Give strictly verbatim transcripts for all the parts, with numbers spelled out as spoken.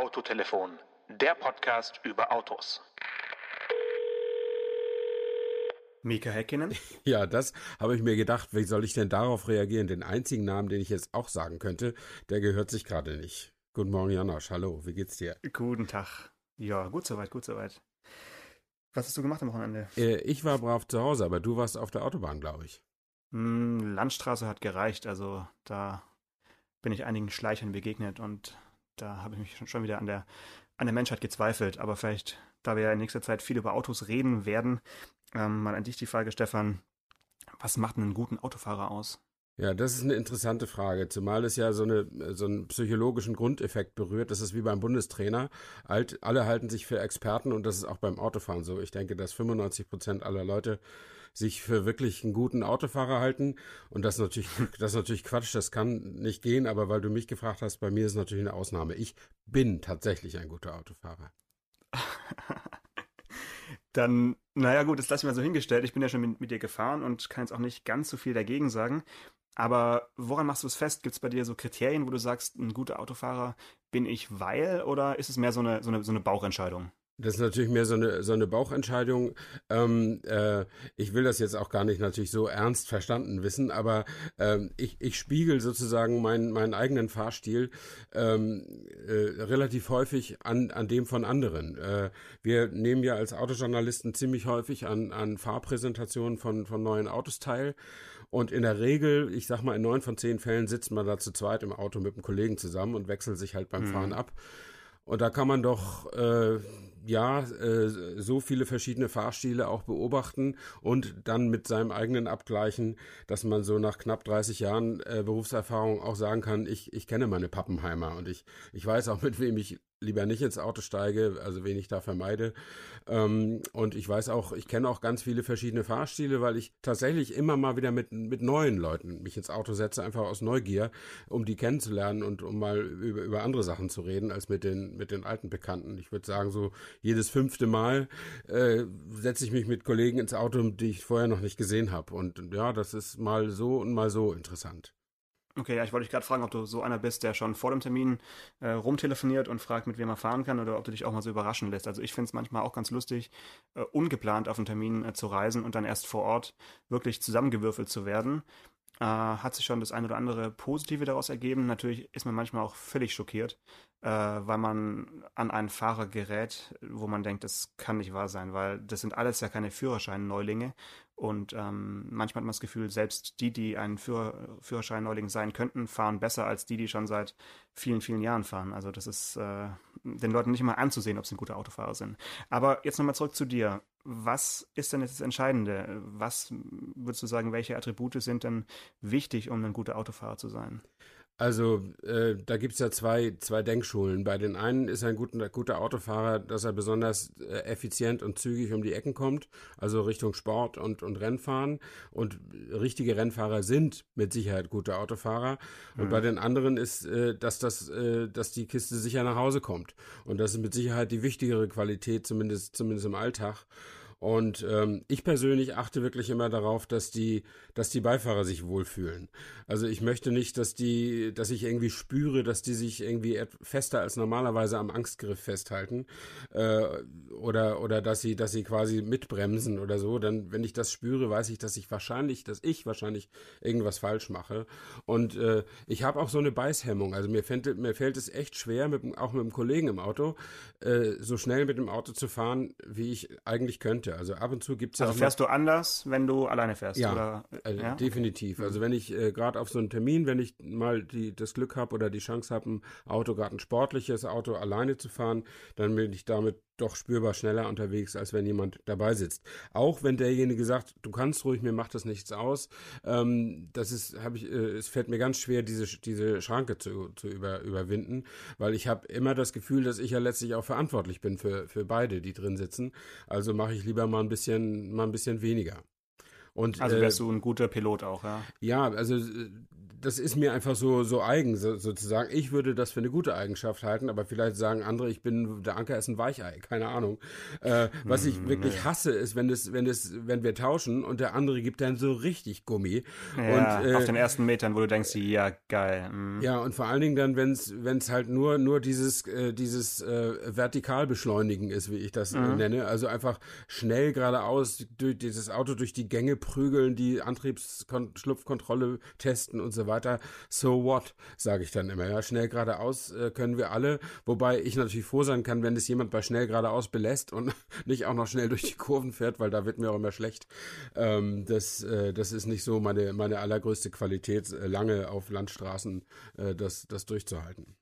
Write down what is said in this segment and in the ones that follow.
Autotelefon, der Podcast über Autos. Mika Häkkinen? Ja, das habe ich mir gedacht. Wie soll ich denn darauf reagieren? Den einzigen Namen, den ich jetzt auch sagen könnte, der gehört sich gerade nicht. Guten Morgen, Janosch. Hallo, wie geht's dir? Guten Tag. Ja, gut soweit, gut soweit. Was hast du gemacht am Wochenende? Äh, ich war brav zu Hause, aber du warst auf der Autobahn, glaube ich. Mm, Landstraße hat gereicht. Also da bin ich einigen Schleichern begegnet und da habe ich mich schon wieder an der, an der Menschheit gezweifelt. Aber vielleicht, da wir ja in nächster Zeit viel über Autos reden werden, ähm, mal an dich die Frage, Stefan, was macht einen guten Autofahrer aus? Ja, das ist eine interessante Frage, zumal es ja so, eine, so einen psychologischen Grundeffekt berührt. Das ist wie beim Bundestrainer. Alt, alle halten sich für Experten und das ist auch beim Autofahren so. Ich denke, dass fünfundneunzig Prozent aller Leute sich für wirklich einen guten Autofahrer halten und das natürlich, das ist natürlich Quatsch, das kann nicht gehen. Aber weil du mich gefragt hast, bei mir ist natürlich eine Ausnahme. Ich bin tatsächlich ein guter Autofahrer. Dann, naja gut, das lasse ich mal so hingestellt. Ich bin ja schon mit, mit dir gefahren und kann jetzt auch nicht ganz so viel dagegen sagen. Aber woran machst du es fest? Gibt es bei dir so Kriterien, wo du sagst, ein guter Autofahrer bin ich, weil? Oder ist es mehr so eine, so eine, so eine Bauchentscheidung? Das ist natürlich mehr so eine, so eine Bauchentscheidung. Ähm, äh, ich will das jetzt auch gar nicht natürlich so ernst verstanden wissen, aber ähm, ich, ich spiegel sozusagen meinen, meinen eigenen Fahrstil ähm, äh, relativ häufig an, an dem von anderen. Äh, wir nehmen ja als Autojournalisten ziemlich häufig an, an Fahrpräsentationen von, von neuen Autos teil. Und in der Regel, ich sag mal, in neun von zehn Fällen sitzt man da zu zweit im Auto mit einem Kollegen zusammen und wechselt sich halt beim mhm. Fahren ab. Und da kann man doch äh, ja äh, so viele verschiedene Fahrstile auch beobachten und dann mit seinem eigenen abgleichen, dass man so nach knapp dreißig Jahren äh, Berufserfahrung auch sagen kann, ich ich kenne meine Pappenheimer und ich ich weiß auch, mit wem ich lieber nicht ins Auto steige, also wen ich da vermeide. Ähm, und ich weiß auch, ich kenne auch ganz viele verschiedene Fahrstile, weil ich tatsächlich immer mal wieder mit mit neuen Leuten mich ins Auto setze, einfach aus Neugier, um die kennenzulernen und um mal über, über andere Sachen zu reden, als mit den mit den alten Bekannten. Ich würde sagen, so jedes fünfte Mal äh, setze ich mich mit Kollegen ins Auto, die ich vorher noch nicht gesehen habe. Und ja, das ist mal so und mal so interessant. Okay, ja, ich wollte dich gerade fragen, ob du so einer bist, der schon vor dem Termin äh, rumtelefoniert und fragt, mit wem er fahren kann, oder ob du dich auch mal so überraschen lässt. Also ich finde es manchmal auch ganz lustig, äh, ungeplant auf einen Termin äh, zu reisen und dann erst vor Ort wirklich zusammengewürfelt zu werden. Äh, hat sich schon das ein oder andere Positive daraus ergeben. Natürlich ist man manchmal auch völlig schockiert, äh, weil man an einen Fahrer gerät, wo man denkt, das kann nicht wahr sein, weil das sind alles ja keine Führerschein-Neulinge. Und ähm, manchmal hat man das Gefühl, selbst die, die ein Führ- Führerschein-Neuling sein könnten, fahren besser als die, die schon seit vielen, vielen Jahren fahren. Also das ist äh, den Leuten nicht mal anzusehen, ob sie ein guter Autofahrer sind. Aber jetzt nochmal zurück zu dir. Was ist denn jetzt das Entscheidende? Was würdest du sagen, welche Attribute sind denn wichtig, um ein guter Autofahrer zu sein? Also äh, da gibt's ja zwei zwei Denkschulen. Bei den einen ist ein guter, guter Autofahrer, dass er besonders äh, effizient und zügig um die Ecken kommt, also Richtung Sport und, und Rennfahren. Und richtige Rennfahrer sind mit Sicherheit gute Autofahrer. Und mhm. bei den anderen ist, äh, dass, das, äh, dass die Kiste sicher nach Hause kommt. Und das ist mit Sicherheit die wichtigere Qualität, zumindest zumindest im Alltag. Und ähm, ich persönlich achte wirklich immer darauf, dass die, dass die Beifahrer sich wohlfühlen. Also ich möchte nicht, dass die, dass ich irgendwie spüre, dass die sich irgendwie fester als normalerweise am Angstgriff festhalten äh, oder oder dass sie, dass sie quasi mitbremsen oder so. Dann, wenn ich das spüre, weiß ich, dass ich wahrscheinlich, dass ich wahrscheinlich irgendwas falsch mache. Und äh, ich habe auch so eine Beißhemmung. Also mir fällt, mir fällt es echt schwer, mit, auch mit einem Kollegen im Auto äh, so schnell mit dem Auto zu fahren, wie ich eigentlich könnte. Also ab und zu gibt es ja. Also fährst du anders, wenn du alleine fährst? Ja, oder? Also ja? Definitiv. Also wenn ich äh, gerade auf so einen Termin, wenn ich mal die, das Glück habe oder die Chance habe, ein Auto, gerade ein sportliches Auto alleine zu fahren, dann bin ich damit doch spürbar schneller unterwegs, als wenn jemand dabei sitzt. Auch wenn derjenige sagt, du kannst ruhig, mir macht das nichts aus. Ähm, das ist, habe ich, äh, es fällt mir ganz schwer, diese diese Schranke zu zu über, überwinden, weil ich habe immer das Gefühl, dass ich ja letztlich auch verantwortlich bin für für beide, die drin sitzen. Also mache ich lieber mal ein bisschen mal ein bisschen weniger. Und, also wärst äh, du ein guter Pilot auch, ja? Ja, also das ist mir einfach so, so eigen, so, sozusagen. Ich würde das für eine gute Eigenschaft halten, aber vielleicht sagen andere, ich bin, der Anker ist ein Weichei, keine Ahnung. Äh, was ich wirklich ja. hasse, ist, wenn das, wenn das, wenn wir tauschen und der andere gibt dann so richtig Gummi. Ja, und, äh, auf den ersten Metern, wo du denkst, ja, geil. Mhm. Ja, und vor allen Dingen dann, wenn es, wenn es halt nur, nur dieses, äh, dieses äh, Vertikalbeschleunigen ist, wie ich das mhm. nenne. Also einfach schnell geradeaus durch dieses Auto durch die Gänge prügeln, die Antriebsschlupfkontrolle testen und so weiter. So what, sage ich dann immer. Ja, schnell geradeaus äh, können wir alle, wobei ich natürlich froh sein kann, wenn es jemand bei schnell geradeaus belässt und nicht auch noch schnell durch die Kurven fährt, weil da wird mir auch immer schlecht. Ähm, das, äh, das ist nicht so meine, meine allergrößte Qualität, äh, lange auf Landstraßen äh, das, das durchzuhalten.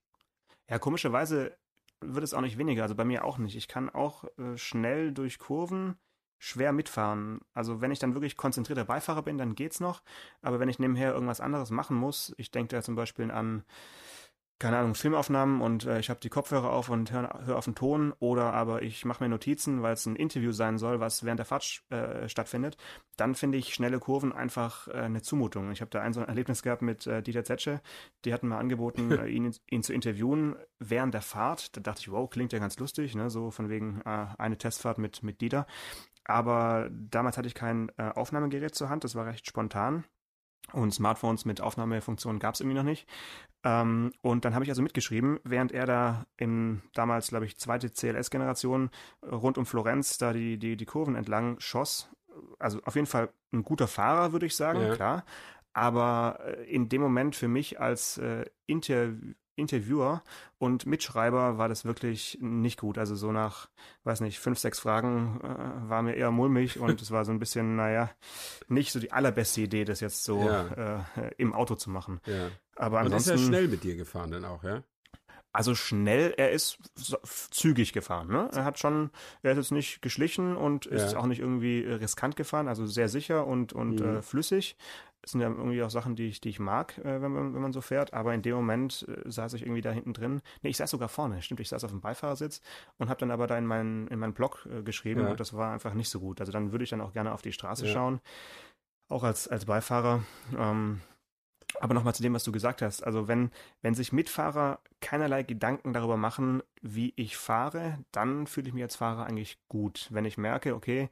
Ja, komischerweise wird es auch nicht weniger, also bei mir auch nicht. Ich kann auch äh, schnell durch Kurven schwer mitfahren. Also wenn ich dann wirklich konzentrierter Beifahrer bin, dann geht's noch. Aber wenn ich nebenher irgendwas anderes machen muss, ich denke da zum Beispiel an, keine Ahnung, Filmaufnahmen und äh, ich habe die Kopfhörer auf und höre hör auf den Ton, oder aber ich mache mir Notizen, weil es ein Interview sein soll, was während der Fahrt äh, stattfindet, dann finde ich schnelle Kurven einfach äh, eine Zumutung. Ich habe da ein so ein Erlebnis gehabt mit äh, Dieter Zetsche. Die hatten mal angeboten, äh, ihn, ihn zu interviewen während der Fahrt. Da dachte ich, wow, klingt ja ganz lustig, ne? So von wegen äh, eine Testfahrt mit, mit Dieter. Aber damals hatte ich kein äh, Aufnahmegerät zur Hand, das war recht spontan. Und Smartphones mit Aufnahmefunktion gab es irgendwie noch nicht. Ähm, und dann habe ich also mitgeschrieben, während er da im damals, glaube ich, zweite C L S-Generation rund um Florenz da die, die, die Kurven entlang schoss. Also auf jeden Fall ein guter Fahrer, würde ich sagen, ja. Klar. Aber in dem Moment für mich als äh, Interview, Interviewer und Mitschreiber war das wirklich nicht gut. Also so nach, weiß nicht, fünf, sechs Fragen äh, war mir eher mulmig und es war so ein bisschen, naja, nicht so die allerbeste Idee, das jetzt so ja. äh, im Auto zu machen. Ja. Aber ansonsten, und ist er schnell mit dir gefahren dann auch, ja? Also schnell, er ist zügig gefahren, ne? Er hat schon, er ist jetzt nicht geschlichen und ist ja. auch nicht irgendwie riskant gefahren, also sehr sicher und, und mhm. äh, flüssig. Das sind ja irgendwie auch Sachen, die ich, die ich mag, äh, wenn man, wenn man so fährt. Aber in dem Moment äh, saß ich irgendwie da hinten drin. Nee, ich saß sogar vorne. Stimmt, ich saß auf dem Beifahrersitz und habe dann aber da in meinen, in meinen Blog äh, geschrieben. Ja. Und das war einfach nicht so gut. Also dann würde ich dann auch gerne auf die Straße ja. schauen. Auch als, als Beifahrer. Ähm, aber nochmal zu dem, was du gesagt hast. Also wenn, wenn sich Mitfahrer keinerlei Gedanken darüber machen, wie ich fahre, dann fühle ich mich als Fahrer eigentlich gut. Wenn ich merke, okay,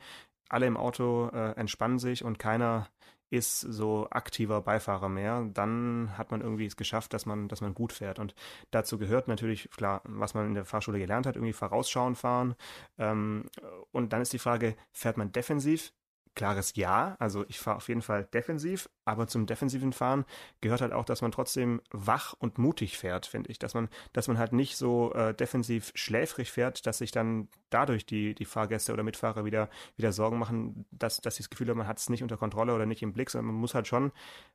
alle im Auto äh, entspannen sich und keiner ist so aktiver Beifahrer mehr, dann hat man irgendwie es geschafft, dass man, dass man gut fährt. Und dazu gehört natürlich, klar, was man in der Fahrschule gelernt hat, irgendwie vorausschauen fahren. Ähm, und dann ist die Frage, fährt man defensiv? Klares Ja, also ich fahre auf jeden Fall defensiv, aber zum defensiven Fahren gehört halt auch, dass man trotzdem wach und mutig fährt, finde ich, dass man dass man halt nicht so äh, defensiv schläfrig fährt, dass sich dann dadurch die die Fahrgäste oder Mitfahrer wieder wieder Sorgen machen, dass dass sie das Gefühl haben, man hat es nicht unter Kontrolle oder nicht im Blick, sondern man muss halt schon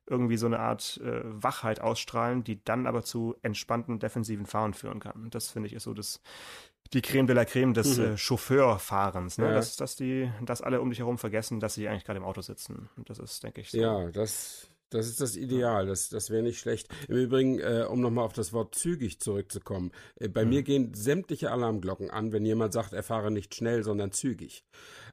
irgendwie so eine Art äh, Wachheit ausstrahlen, die dann aber zu entspannten defensiven Fahren führen kann. Das finde ich ist so das die Creme de la Creme des mhm. äh, Chauffeurfahrens, ne? Ja. dass, dass die, dass alle um dich herum vergessen, dass sie eigentlich gerade im Auto sitzen. Und das ist, denke ich, so. Ja, das, das ist das Ideal. Das, das wäre nicht schlecht. Im Übrigen, äh, um nochmal auf das Wort zügig zurückzukommen. Äh, bei mhm. mir gehen sämtliche Alarmglocken an, wenn jemand sagt, er fahre nicht schnell, sondern zügig.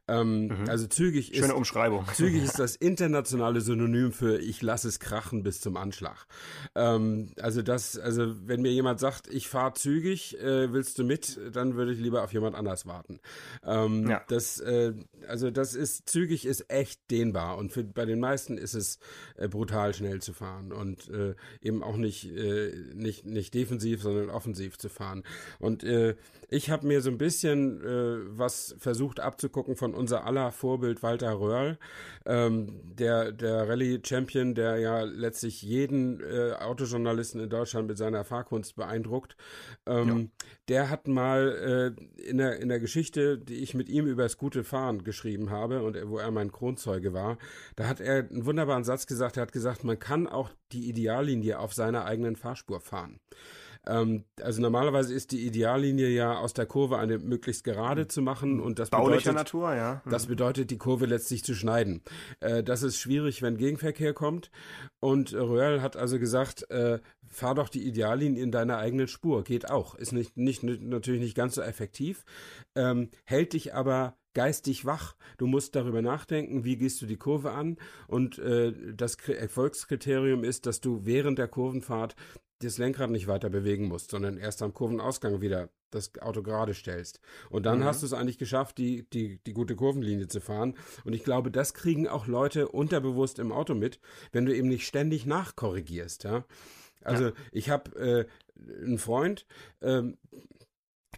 Ähm, mhm. Also zügig ist... Schöne Umschreibung. Zügig ist das internationale Synonym für ich lasse es krachen bis zum Anschlag. Ähm, also das, also wenn mir jemand sagt, ich fahre zügig, äh, willst du mit, dann würde ich lieber auf jemand anders warten. Ähm, ja. Das, äh, also das ist, zügig ist echt dehnbar und für, bei den meisten ist es äh, brutal schnell zu fahren und äh, eben auch nicht, äh, nicht, nicht defensiv, sondern offensiv zu fahren. Und äh, ich habe mir so ein bisschen äh, was versucht abzugucken von unser aller Vorbild Walter Röhrl, ähm, der, der Rallye-Champion, der ja letztlich jeden äh, Autojournalisten in Deutschland mit seiner Fahrkunst beeindruckt. Ähm, ja. Der hat mal äh, in, der, in der Geschichte, die ich mit ihm über das gute Fahren geschrieben habe und wo er mein Kronzeuge war, da hat er einen wunderbaren Satz gesagt, er hat gesagt, man kann auch die Ideallinie auf seiner eigenen Fahrspur fahren. Ähm, also normalerweise ist die Ideallinie ja aus der Kurve eine möglichst gerade zu machen und das bedeutet, Natur, ja. Das bedeutet, die Kurve letztlich zu schneiden. Äh, das ist schwierig, wenn Gegenverkehr kommt, und Röhrl hat also gesagt, äh, fahr doch die Ideallinie in deiner eigenen Spur, geht auch, ist nicht, nicht natürlich nicht ganz so effektiv, ähm, hält dich aber geistig wach. Du musst darüber nachdenken, wie gehst du die Kurve an, und äh, das Erfolgskriterium ist, dass du während der Kurvenfahrt das Lenkrad nicht weiter bewegen musst, sondern erst am Kurvenausgang wieder das Auto gerade stellst. Und dann mhm. hast du es eigentlich geschafft, die, die, die gute Kurvenlinie zu fahren. Und ich glaube, das kriegen auch Leute unterbewusst im Auto mit, wenn du eben nicht ständig nachkorrigierst. Ja? Also ja. ich habe äh, einen Freund, ähm,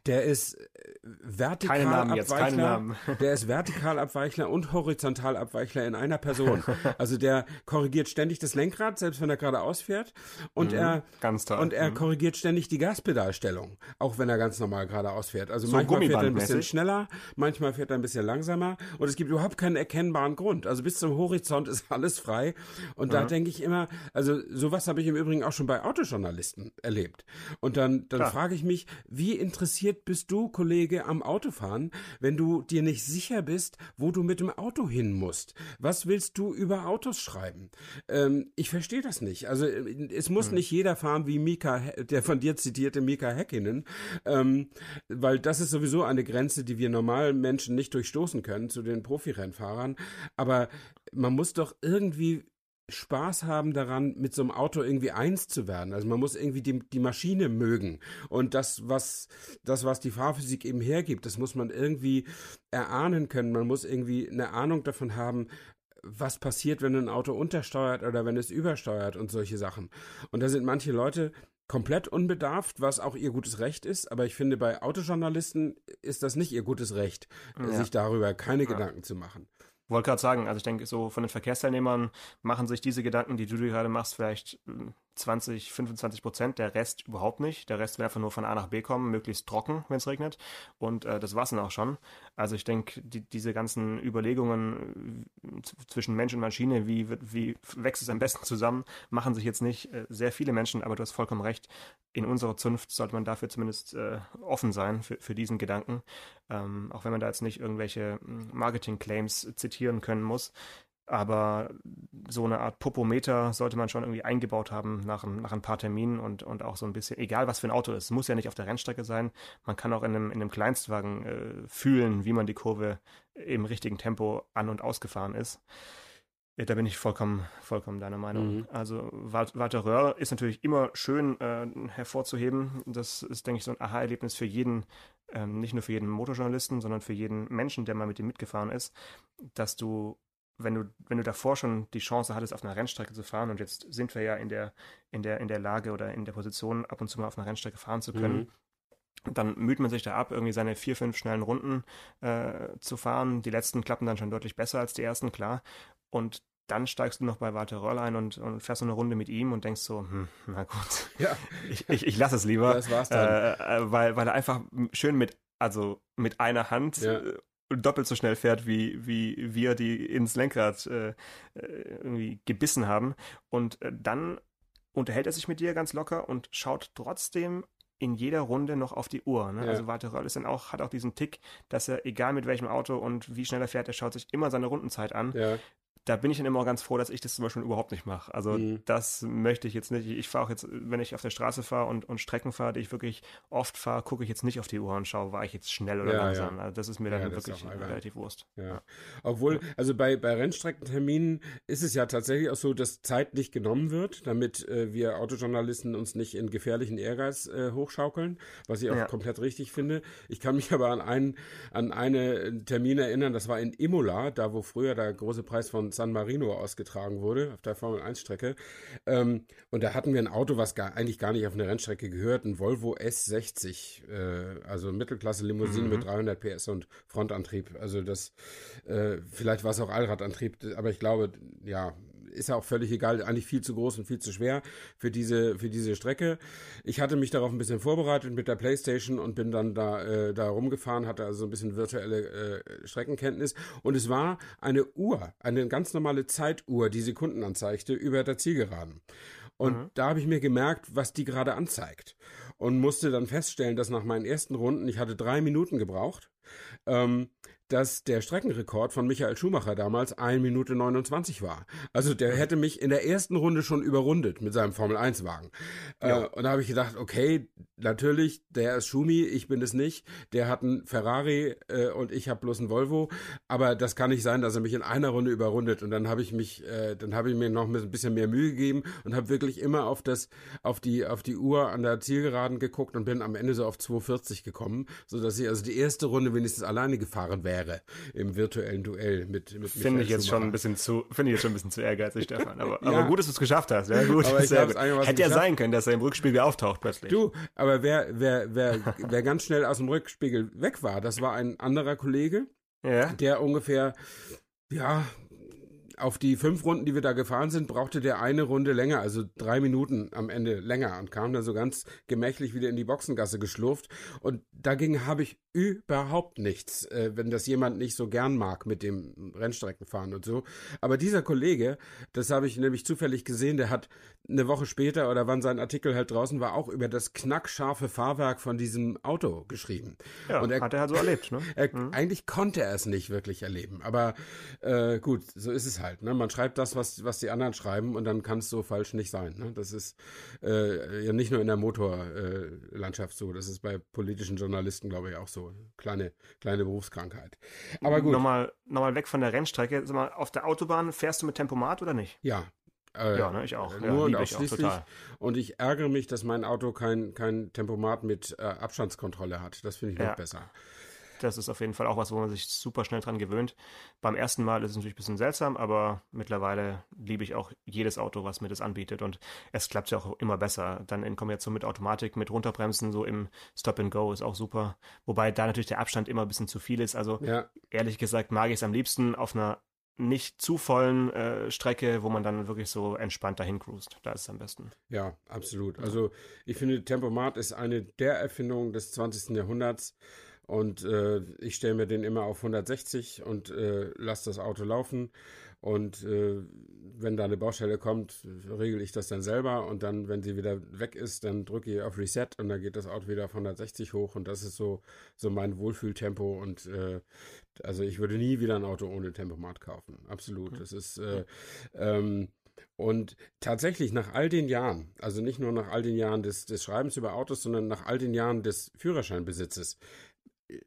der ist Vertikalabweichler, der ist Vertikalabweichler und Horizontalabweichler in einer Person. Also der korrigiert ständig das Lenkrad, selbst wenn er geradeaus fährt, und mhm, er ganz toll. und er mhm. korrigiert ständig die Gaspedalstellung, auch wenn er ganz normal geradeaus fährt. Also so manchmal fährt er ein bisschen schneller, manchmal fährt er ein bisschen langsamer, und es gibt überhaupt keinen erkennbaren Grund. Also bis zum Horizont ist alles frei, und mhm. da denke ich immer, also sowas habe ich im Übrigen auch schon bei Autojournalisten erlebt. Und dann dann frage ich mich, wie interessiert bist du, Kollege, am Autofahren, wenn du dir nicht sicher bist, wo du mit dem Auto hin musst? Was willst du über Autos schreiben? Ähm, ich verstehe das nicht. Also es muss hm. nicht jeder fahren wie Mika, der von dir zitierte Mika Häkkinen, ähm, weil das ist sowieso eine Grenze, die wir normalen Menschen nicht durchstoßen können zu den Profirennfahrern. Aber man muss doch irgendwie Spaß haben daran, mit so einem Auto irgendwie eins zu werden. Also man muss irgendwie die, die Maschine mögen, und das was, das, was die Fahrphysik eben hergibt, das muss man irgendwie erahnen können. Man muss irgendwie eine Ahnung davon haben, was passiert, wenn ein Auto untersteuert oder wenn es übersteuert und solche Sachen. Und da sind manche Leute komplett unbedarft, was auch ihr gutes Recht ist, aber ich finde, bei Autojournalisten ist das nicht ihr gutes Recht, ja. sich darüber keine ja. Gedanken zu machen. Ich wollte gerade sagen, also ich denke, so von den Verkehrsteilnehmern machen sich diese Gedanken, die du dir gerade machst, vielleicht zwanzig, fünfundzwanzig Prozent, der Rest überhaupt nicht. Der Rest will einfach nur von A nach B kommen, möglichst trocken, wenn es regnet. Und äh, das war's dann auch schon. Also ich denke, die, diese ganzen Überlegungen zwischen Mensch und Maschine, wie, wie wächst es am besten zusammen, machen sich jetzt nicht äh, sehr viele Menschen, aber du hast vollkommen recht. In unserer Zunft sollte man dafür zumindest äh, offen sein, für, für diesen Gedanken. Ähm, auch wenn man da jetzt nicht irgendwelche Marketing-Claims zitieren können muss. Aber so eine Art Popometer sollte man schon irgendwie eingebaut haben nach, nach ein paar Terminen, und, und auch so ein bisschen, egal was für ein Auto es ist, muss ja nicht auf der Rennstrecke sein. Man kann auch in einem, in einem Kleinstwagen äh, fühlen, wie man die Kurve im richtigen Tempo an- und ausgefahren ist. Ja, da bin ich vollkommen, vollkommen deiner Meinung. Mhm. Also Walter Röhrl ist natürlich immer schön äh, hervorzuheben. Das ist, denke ich, so ein Aha-Erlebnis für jeden, ähm, nicht nur für jeden Motorjournalisten, sondern für jeden Menschen, der mal mit ihm mitgefahren ist, dass du Wenn du, wenn du davor schon die Chance hattest, auf einer Rennstrecke zu fahren, und jetzt sind wir ja in der, in der, in der Lage oder in der Position, ab und zu mal auf einer Rennstrecke fahren zu können, mhm. dann müht man sich da ab, irgendwie seine vier, fünf schnellen Runden äh, zu fahren. Die letzten klappen dann schon deutlich besser als die ersten, klar. Und dann steigst du noch bei Walter Röhrl ein und, und fährst so eine Runde mit ihm und denkst so, hm, na gut, ja. ich, ich, ich lasse es lieber. Ja, das war's dann. Äh, weil, weil er einfach schön mit, also mit einer Hand ja. doppelt so schnell fährt, wie, wie wir, die ins Lenkrad äh, irgendwie gebissen haben. Und dann unterhält er sich mit dir ganz locker und schaut trotzdem in jeder Runde noch auf die Uhr. Ne? Ja. Also Walter Röhrl ist dann auch, hat auch diesen Tick, dass er, egal mit welchem Auto und wie schnell er fährt, er schaut sich immer seine Rundenzeit an. Ja. Da bin ich dann immer auch ganz froh, dass ich das zum Beispiel überhaupt nicht mache. Also mhm. das möchte ich jetzt nicht. Ich fahre auch jetzt, wenn ich auf der Straße fahre und, und Strecken fahre, die ich wirklich oft fahre, gucke ich jetzt nicht auf die Uhr und schaue, war ich jetzt schnell oder ja, langsam. Ja. Also das ist mir ja, dann wirklich relativ Wurst. Ja. Ja. Obwohl, also bei, bei Rennstreckenterminen ist es ja tatsächlich auch so, dass Zeit nicht genommen wird, damit äh, wir Autojournalisten uns nicht in gefährlichen Ehrgeiz äh, hochschaukeln, was ich auch ja. komplett richtig finde. Ich kann mich aber an einen an einen Termin erinnern, das war in Imola, da wo früher der große Preis von San Marino ausgetragen wurde, auf der Formel eins Strecke. Ähm, und da hatten wir ein Auto, was gar, eigentlich gar nicht auf eine Rennstrecke gehört, ein Volvo S sechzig, äh, also Mittelklasse-Limousine mhm. mit dreihundert P S und Frontantrieb. Also das, äh, vielleicht war es auch Allradantrieb, aber ich glaube, ja, ist ja auch völlig egal, eigentlich viel zu groß und viel zu schwer für diese, für diese Strecke. Ich hatte mich darauf ein bisschen vorbereitet mit der Playstation und bin dann da, äh, da rumgefahren, hatte also ein bisschen virtuelle äh, Streckenkenntnis, und es war eine Uhr, eine ganz normale Zeituhr, die Sekunden anzeigte, über der Zielgeraden. Und mhm. da habe ich mir gemerkt, was die gerade anzeigt. und musste dann feststellen, dass nach meinen ersten Runden, ich hatte drei Minuten gebraucht, ähm, dass der Streckenrekord von Michael Schumacher damals eine Minute neunundzwanzig war. Also der hätte mich in der ersten Runde schon überrundet mit seinem Formel eins Wagen. Ja. Äh, und da habe ich gedacht, okay, natürlich, der ist Schumi, ich bin es nicht. Der hat einen Ferrari äh, und ich habe bloß einen Volvo. Aber das kann nicht sein, dass er mich in einer Runde überrundet. Und dann habe ich mich, äh, dann habe ich mir noch ein bisschen mehr Mühe gegeben und habe wirklich immer auf das, auf die, auf die Uhr an der Zielgeraden geguckt und bin am Ende so auf zwei vierzig gekommen, sodass ich also die erste Runde wenigstens alleine gefahren wäre. Im virtuellen Duell mit, mit Finde ich jetzt schon ein bisschen zu, finde ich jetzt schon ein bisschen zu ehrgeizig, Stefan. Aber, ja. aber gut, dass du es geschafft hast. Ja, gut, aber ich sehr gut. Hätte geschafft. Ja sein können, dass er im Rückspiegel auftaucht plötzlich. Du, aber wer, wer, wer, wer ganz schnell aus dem Rückspiegel weg war, das war ein anderer Kollege, ja. der ungefähr, ja, auf die fünf Runden, die wir da gefahren sind, brauchte der eine Runde länger, also drei Minuten am Ende länger und kam dann so ganz gemächlich wieder in die Boxengasse geschlurft. Und dagegen habe ich überhaupt nichts, äh, wenn das jemand nicht so gern mag mit dem Rennstreckenfahren und so. Aber dieser Kollege, das habe ich nämlich zufällig gesehen, der hat eine Woche später oder wann sein Artikel halt draußen war, auch über das knackscharfe Fahrwerk von diesem Auto geschrieben. Ja, und er, hat er halt so erlebt, ne? Er, mhm. Eigentlich konnte er es nicht wirklich erleben, aber äh, gut, so ist es halt. Halt, ne? Man schreibt das, was, was die anderen schreiben und dann kann es so falsch nicht sein. Ne? Das ist äh, ja nicht nur in der Motorlandschaft äh, so, das ist bei politischen Journalisten, glaube ich, auch so. Kleine, kleine Berufskrankheit. Aber gut. Nochmal, nochmal weg von der Rennstrecke. Sag mal, auf der Autobahn fährst du mit Tempomat oder nicht? Ja. Äh, ja, ne, ich auch. Nur ja, und ausschließlich. Und ich ärgere mich, dass mein Auto kein, kein Tempomat mit äh, Abstandskontrolle hat. Das finde ich ja. noch besser. Das ist auf jeden Fall auch was, wo man sich super schnell dran gewöhnt. Beim ersten Mal ist es natürlich ein bisschen seltsam, aber mittlerweile liebe ich auch jedes Auto, was mir das anbietet. Und es klappt ja auch immer besser. Dann in Kombination mit Automatik, mit Runterbremsen, so im Stop-and-Go ist auch super. Wobei da natürlich der Abstand immer ein bisschen zu viel ist. Also ja. ehrlich gesagt mag ich es am liebsten auf einer nicht zu vollen äh, Strecke, wo man dann wirklich so entspannt dahin cruist. Da ist es am besten. Ja, absolut. Also ich finde, Tempomat ist eine der Erfindungen des zwanzigsten Jahrhunderts. Und äh, ich stelle mir den immer auf hundertsechzig und äh, lasse das Auto laufen. Und äh, wenn da eine Baustelle kommt, regle ich das dann selber. Und dann, wenn sie wieder weg ist, dann drücke ich auf Reset und dann geht das Auto wieder auf hundertsechzig hoch. Und das ist so, so mein Wohlfühltempo. Und äh, also ich würde nie wieder ein Auto ohne Tempomat kaufen. Absolut. Mhm. Das ist... Äh, ähm, Und tatsächlich nach all den Jahren, also nicht nur nach all den Jahren des, des Schreibens über Autos, sondern nach all den Jahren des Führerscheinbesitzes,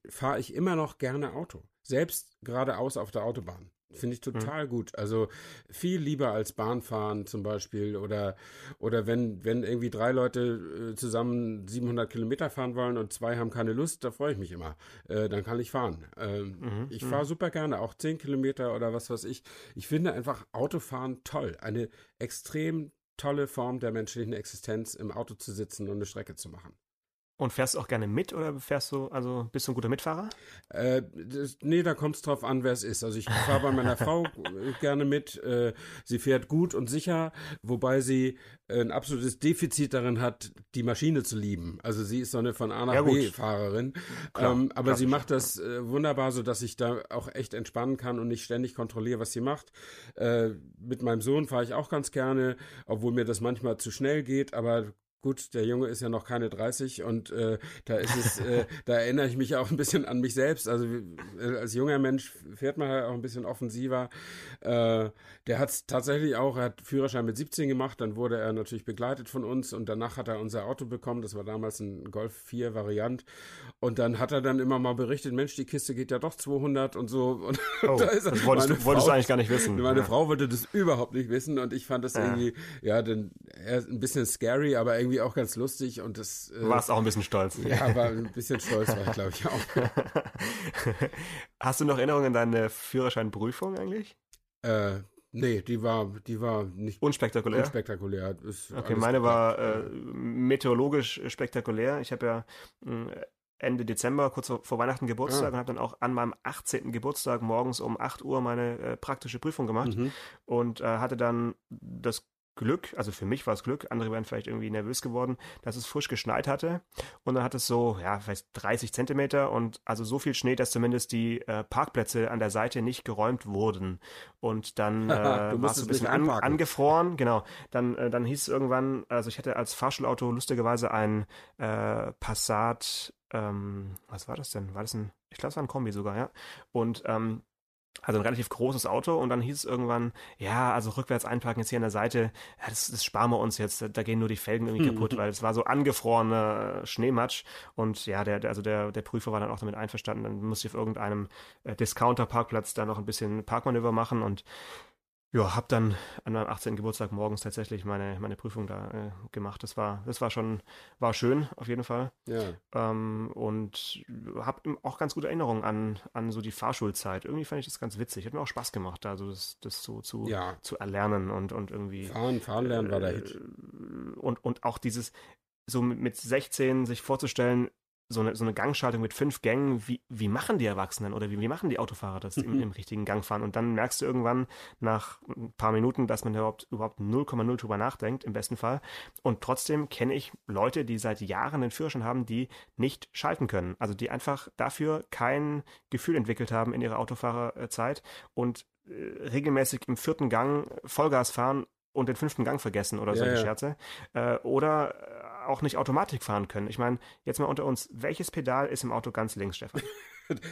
fahre ich immer noch gerne Auto. Selbst geradeaus auf der Autobahn. Finde ich total mhm. gut. Also viel lieber als Bahnfahren zum Beispiel oder, oder wenn, wenn irgendwie drei Leute äh, zusammen siebenhundert Kilometer fahren wollen und zwei haben keine Lust, da freue ich mich immer. Äh, dann kann ich fahren. Ähm, mhm. Ich fahre mhm. super gerne, auch zehn Kilometer oder was weiß ich. Ich finde einfach Autofahren toll. Eine extrem tolle Form der menschlichen Existenz, im Auto zu sitzen und eine Strecke zu machen. Und fährst du auch gerne mit oder fährst du, also bist du ein guter Mitfahrer? Äh, das, nee, da kommt es drauf an, wer es ist. Also ich fahre bei meiner Frau gerne mit. Äh, sie fährt gut und sicher, wobei sie ein absolutes Defizit darin hat, die Maschine zu lieben. Also sie ist so eine von A nach ja, B Fahrerin. Klar, ähm, aber sie macht das äh, wunderbar, sodass ich da auch echt entspannen kann und nicht ständig kontrolliere, was sie macht. Äh, mit meinem Sohn fahre ich auch ganz gerne, obwohl mir das manchmal zu schnell geht, aber gut, der Junge ist ja noch keine dreißig und äh, da ist es, äh, da erinnere ich mich auch ein bisschen an mich selbst. Also äh, als junger Mensch fährt man halt auch ein bisschen offensiver. Äh, der hat es tatsächlich auch, er hat Führerschein mit siebzehn gemacht, dann wurde er natürlich begleitet von uns und danach hat er unser Auto bekommen. Das war damals ein Golf vier Variant und dann hat er dann immer mal berichtet, Mensch, die Kiste geht ja doch zweihundert und so. Und oh, da ist das wolltest, du, wolltest Frau, du eigentlich gar nicht wissen. Meine ja. Frau wollte das überhaupt nicht wissen und ich fand das ja. irgendwie, ja, denn, er ist ein bisschen scary, aber irgendwie Irgendwie auch ganz lustig und das... Äh, warst auch ein bisschen stolz. Ja, war ein bisschen stolz, war ich glaube ich auch. Hast du noch Erinnerungen an deine Führerscheinprüfung eigentlich? Äh, nee, die war, die war nicht... Unspektakulär? Unspektakulär. Ist okay, meine war äh, meteorologisch spektakulär. Ich habe ja... Mh, Ende Dezember, kurz vor Weihnachten Geburtstag ah. und habe dann auch an meinem achtzehnten Geburtstag morgens um acht Uhr meine äh, praktische Prüfung gemacht mhm. und äh, hatte dann das Glück, also für mich war es Glück, andere wären vielleicht irgendwie nervös geworden, dass es frisch geschneit hatte und dann hat es so, ja, vielleicht dreißig Zentimeter und also so viel Schnee, dass zumindest die äh, Parkplätze an der Seite nicht geräumt wurden und dann äh, war es so ein bisschen an, angefroren, genau, dann, äh, dann hieß es irgendwann, also ich hatte als Fahrschulauto lustigerweise ein äh, Passat, ähm, was war das denn, war das ein, ich glaube es war ein Kombi sogar, ja, und ähm, also ein relativ großes Auto und dann hieß es irgendwann, ja, also rückwärts einparken jetzt hier an der Seite, ja, das, das sparen wir uns jetzt, da gehen nur die Felgen irgendwie mhm. kaputt, weil es war so angefrorener Schneematsch und ja, der, der, also der, der Prüfer war dann auch damit einverstanden, dann musste ich auf irgendeinem äh, Discounter-Parkplatz da noch ein bisschen Parkmanöver machen und ja, hab dann an meinem achtzehnten Geburtstag morgens tatsächlich meine, meine Prüfung da äh, gemacht. Das war, das war schon, war schön, auf jeden Fall. Ja. Ähm, und hab auch ganz gute Erinnerungen an, an so die Fahrschulzeit. Irgendwie fand ich das ganz witzig. Hat mir auch Spaß gemacht, da so das, das so zu, ja. zu erlernen und, und irgendwie. Fahren, fahren lernen äh, war der Hit. Und, und auch dieses, so mit sechzehn sich vorzustellen, So eine, so eine Gangschaltung mit fünf Gängen, wie, wie machen die Erwachsenen oder wie, wie machen die Autofahrer das im, im richtigen Gang fahren? Und dann merkst du irgendwann nach ein paar Minuten, dass man überhaupt, überhaupt null Komma null drüber nachdenkt, im besten Fall. Und trotzdem kenne ich Leute, die seit Jahren den Führerschein haben, die nicht schalten können. Also die einfach dafür kein Gefühl entwickelt haben in ihrer Autofahrerzeit und äh, regelmäßig im vierten Gang Vollgas fahren und den fünften Gang vergessen oder ja, so eine ja. Scherze. Äh, oder auch nicht Automatik fahren können. Ich meine, jetzt mal unter uns, welches Pedal ist im Auto ganz links, Stefan?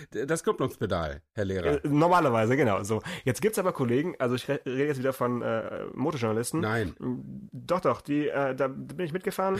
Das Kupplungspedal, Herr Lehrer. Äh, normalerweise, genau. So. Jetzt gibt es aber Kollegen, also ich re- rede jetzt wieder von äh, Motorjournalisten. Nein. Doch, doch, die, äh, da bin ich mitgefahren,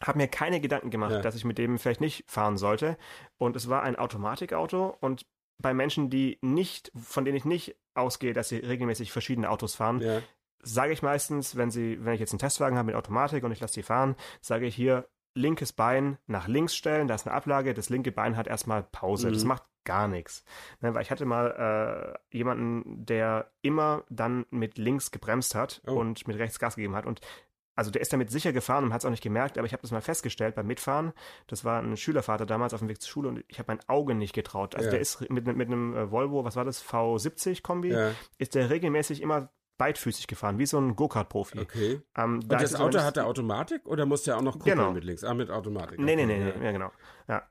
habe mir keine Gedanken gemacht, ja. dass ich mit dem vielleicht nicht fahren sollte. Und es war ein Automatikauto und bei Menschen, die nicht, von denen ich nicht ausgehe, dass sie regelmäßig verschiedene Autos fahren, ja. sage ich meistens, wenn sie, wenn ich jetzt einen Testwagen habe mit Automatik und ich lasse die fahren, sage ich hier, linkes Bein nach links stellen, da ist eine Ablage, das linke Bein hat erstmal Pause. Mhm. Das macht gar nichts. Ne, weil ich hatte mal äh, jemanden, der immer dann mit links gebremst hat oh. und mit rechts Gas gegeben hat und also der ist damit sicher gefahren und hat es auch nicht gemerkt, aber ich habe das mal festgestellt beim Mitfahren. Das war ein Schülervater damals auf dem Weg zur Schule und ich habe mein Auge nicht getraut. Also ja. der ist mit, mit einem Volvo, was war das, V siebzig Kombi, ja. ist der regelmäßig immer beidfüßig gefahren, wie so ein Go-Kart-Profi. Okay. Ähm, da und das Auto hat der Automatik oder muss der auch noch kuppeln genau. mit links? Ah, mit Automatik. Nee, nee, nee, nee, ja. ja, genau. Ja,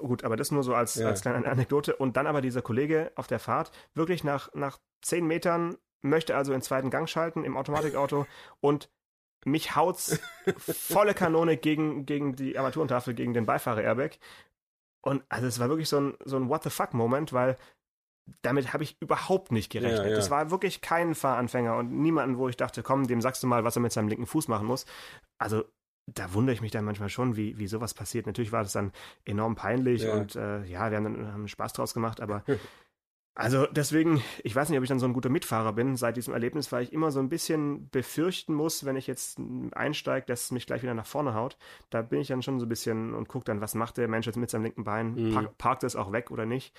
gut, aber das nur so als, ja. als kleine Anekdote. Und dann aber dieser Kollege auf der Fahrt, wirklich nach, nach zehn Metern, möchte also in zweiten Gang schalten im Automatikauto und mich haut's volle Kanone gegen, gegen die Armaturentafel, gegen den Beifahrer-Airbag. Und also es war wirklich so ein, so ein What-the-fuck-Moment, weil damit habe ich überhaupt nicht gerechnet. Ja, ja. Das war wirklich kein Fahranfänger und niemanden, wo ich dachte, komm, dem sagst du mal, was er mit seinem linken Fuß machen muss. Also da wundere ich mich dann manchmal schon, wie, wie sowas passiert. Natürlich war das dann enorm peinlich ja. und äh, ja, wir haben dann haben Spaß draus gemacht, aber also deswegen, ich weiß nicht, ob ich dann so ein guter Mitfahrer bin seit diesem Erlebnis, weil ich immer so ein bisschen befürchten muss, wenn ich jetzt einsteige, dass es mich gleich wieder nach vorne haut. Da bin ich dann schon so ein bisschen und gucke dann, was macht der Mensch jetzt mit seinem linken Bein? Mhm. Park, parkt er es auch weg oder nicht?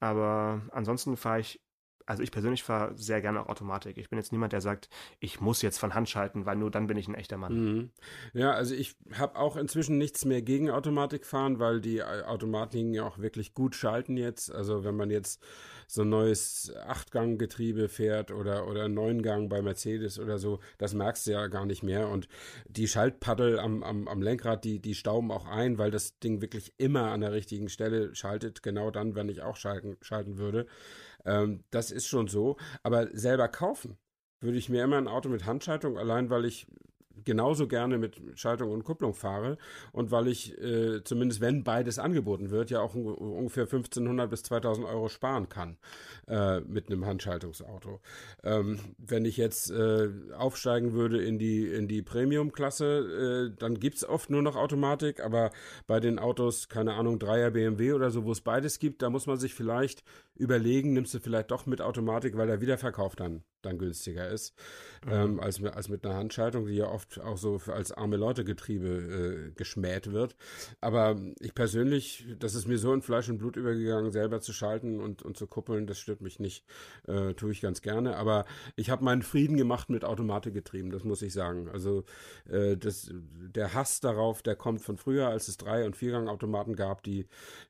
Aber ansonsten fahre ich, also ich persönlich fahre sehr gerne auch Automatik. Ich bin jetzt niemand, der sagt, ich muss jetzt von Hand schalten, weil nur dann bin ich ein echter Mann. Mhm. Ja, also ich habe auch inzwischen nichts mehr gegen Automatik fahren, weil die Automatiken ja auch wirklich gut schalten jetzt. Also wenn man jetzt so ein neues Achtgang-Getriebe fährt oder, oder Neungang bei Mercedes oder so, das merkst du ja gar nicht mehr. Und die Schaltpaddel am, am, am Lenkrad, die, die stauben auch ein, weil das Ding wirklich immer an der richtigen Stelle schaltet. Genau dann, wenn ich auch schalten, schalten würde. Ähm, das ist schon so, aber selber kaufen würde ich mir immer ein Auto mit Handschaltung, allein weil ich genauso gerne mit Schaltung und Kupplung fahre und weil ich, äh, zumindest wenn beides angeboten wird, ja auch un- ungefähr fünfzehnhundert bis zweitausend Euro sparen kann äh, mit einem Handschaltungsauto. Ähm, wenn ich jetzt äh, aufsteigen würde in die, in die Premium-Klasse, äh, dann gibt es oft nur noch Automatik, aber bei den Autos, keine Ahnung, Dreier B M W oder so, wo es beides gibt, da muss man sich vielleicht überlegen, nimmst du vielleicht doch mit Automatik, weil der Wiederverkauf dann, dann günstiger ist, mhm. ähm, als, als mit einer Handschaltung, die ja oft auch so als Arme-Leute-Getriebe äh, geschmäht wird. Aber ich persönlich, das ist mir so in Fleisch und Blut übergegangen, selber zu schalten und, und zu kuppeln, das stört mich nicht, äh, tue ich ganz gerne. Aber ich habe meinen Frieden gemacht mit Automatikgetrieben, das muss ich sagen. Also äh, das, der Hass darauf, der kommt von früher, als es Drei- und Viergang-Automaten gab, die,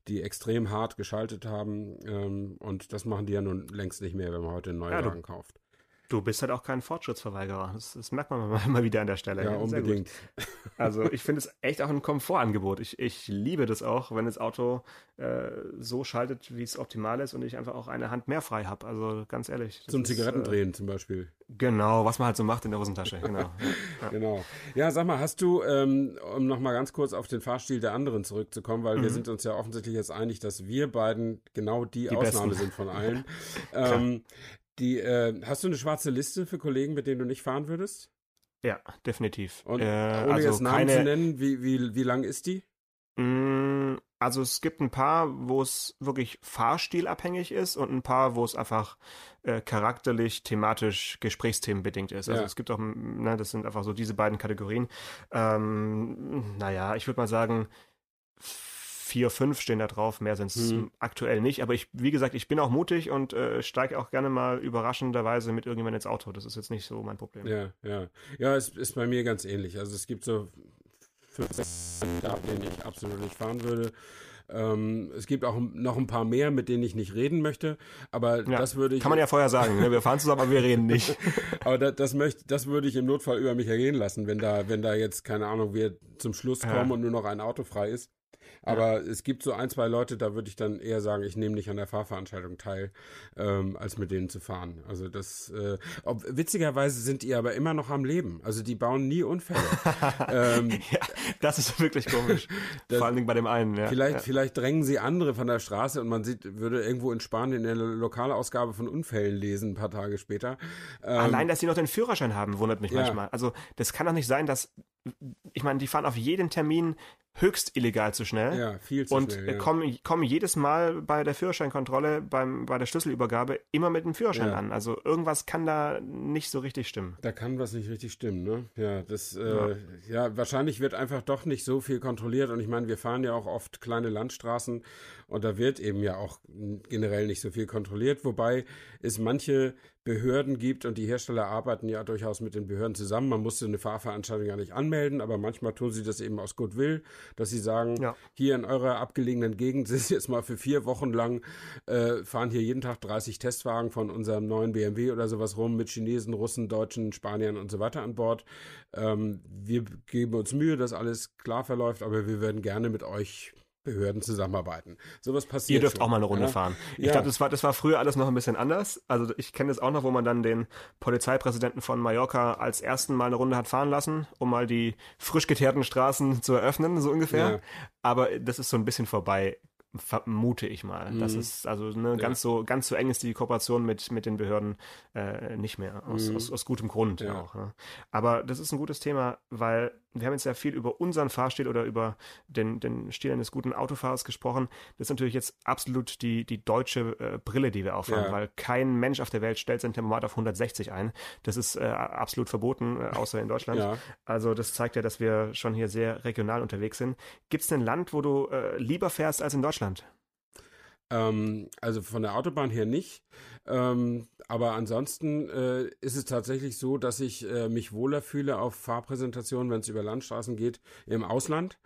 die extrem hart geschaltet haben, ähm, und das machen die ja nun längst nicht mehr, wenn man heute einen Neuwagen ja, kauft. Du bist halt auch kein Fortschrittsverweigerer. Das, das merkt man mal wieder an der Stelle. Ja, ja unbedingt. Also ich finde es echt auch ein Komfortangebot. Ich, ich liebe das auch, wenn das Auto äh, so schaltet, wie es optimal ist und ich einfach auch eine Hand mehr frei habe. Also ganz ehrlich. Zum Zigarettendrehen äh, zum Beispiel. Genau, was man halt so macht in der Hosentasche. Genau. Ja. Genau. Ja, sag mal, hast du, ähm, um nochmal ganz kurz auf den Fahrstil der anderen zurückzukommen, weil mhm. wir sind uns ja offensichtlich jetzt einig, dass wir beiden genau die, die Ausnahme besten. Sind von allen. ähm, Die, äh, hast du eine schwarze Liste für Kollegen, mit denen du nicht fahren würdest? Ja, definitiv. Und äh, ohne also jetzt Namen keine, zu nennen, wie, wie, wie lang ist die? Mh, also es gibt ein paar, wo es wirklich fahrstilabhängig ist und ein paar, wo es einfach äh, charakterlich, thematisch, gesprächsthemenbedingt ist. Also ja. Es gibt auch, ne, das sind einfach so diese beiden Kategorien. Ähm, naja, ich würde mal sagen, Vier, fünf stehen da drauf, mehr sind es hm. aktuell nicht. Aber ich, wie gesagt, ich bin auch mutig und äh, steige auch gerne mal überraschenderweise mit irgendjemandem ins Auto. Das ist jetzt nicht so mein Problem. Ja, ja. Ja, es ist bei mir ganz ähnlich. Also es gibt so fünf, sechs, ab denen ich absolut nicht fahren würde. Ähm, es gibt auch noch ein paar mehr, mit denen ich nicht reden möchte, aber ja, das würde ich... Kann man ja vorher sagen, ne? Wir fahren zusammen, aber wir reden nicht. Aber das, das, möchte, das würde ich im Notfall über mich ergehen lassen, wenn da, wenn da jetzt, keine Ahnung, wir zum Schluss kommen ja. und nur noch ein Auto frei ist. Aber ja. es gibt so ein, zwei Leute, da würde ich dann eher sagen, ich nehme nicht an der Fahrveranstaltung teil, ähm, als mit denen zu fahren. Also das, äh, ob, witzigerweise sind die aber immer noch am Leben. Also die bauen nie Unfälle. ähm, ja, das ist wirklich komisch. das, Vor allen Dingen bei dem einen, ja. Vielleicht, ja. vielleicht drängen sie andere von der Straße und man sieht, würde irgendwo in Spanien eine Lokalausgabe von Unfällen lesen, ein paar Tage später. Ähm, Allein, dass sie noch den Führerschein haben, wundert mich ja. manchmal. Also das kann doch nicht sein, dass, ich meine, die fahren auf jeden Termin höchst illegal zu schnell ja, viel zu und schnell, ja. kommen, kommen jedes Mal bei der Führerscheinkontrolle, beim, bei der Schlüsselübergabe immer mit dem Führerschein ja. an. Also irgendwas kann da nicht so richtig stimmen. Da kann was nicht richtig stimmen, ne? Ja, das, äh, ja. ja, wahrscheinlich wird einfach doch nicht so viel kontrolliert und ich meine, wir fahren ja auch oft kleine Landstraßen und da wird eben ja auch generell nicht so viel kontrolliert, wobei es manche Behörden gibt und die Hersteller arbeiten ja durchaus mit den Behörden zusammen. Man musste eine Fahrveranstaltung ja nicht anmelden, aber manchmal tun sie das eben aus Goodwill, dass sie sagen, ja. hier in eurer abgelegenen Gegend sind jetzt mal für vier Wochen lang, äh, fahren hier jeden Tag dreißig Testwagen von unserem neuen B M W oder sowas rum mit Chinesen, Russen, Deutschen, Spaniern und so weiter an Bord. Ähm, wir geben uns Mühe, dass alles klar verläuft, aber wir werden gerne mit euch Behörden zusammenarbeiten. Sowas passiert. Ihr dürft schon auch mal eine Runde ja? fahren. Ich ja. glaube, das war, das war früher alles noch ein bisschen anders. Also ich kenne das auch noch, wo man dann den Polizeipräsidenten von Mallorca als ersten mal eine Runde hat fahren lassen, um mal die frisch geteerten Straßen zu eröffnen, so ungefähr. Ja. Aber das ist so ein bisschen vorbei, vermute ich mal. Mhm. Das ist also ne, ja. ganz so ganz so eng ist die Kooperation mit mit den Behörden äh, nicht mehr aus, mhm. aus aus gutem Grund ja. auch. Ne? Aber das ist ein gutes Thema, weil wir haben jetzt ja viel über unseren Fahrstil oder über den den Stil eines guten Autofahrers gesprochen. Das ist natürlich jetzt absolut die die deutsche äh, Brille, die wir aufhaben, ja. weil kein Mensch auf der Welt stellt sein Tempomat auf hundertsechzig ein. Das ist äh, absolut verboten, äh, außer in Deutschland. Ja. Also das zeigt ja, dass wir schon hier sehr regional unterwegs sind. Gibt's denn ein Land, wo du äh, lieber fährst als in Deutschland? Ähm, also von der Autobahn her nicht, ähm, aber ansonsten äh, ist es tatsächlich so, dass ich äh, mich wohler fühle auf Fahrpräsentationen, wenn es über Landstraßen geht, im Ausland,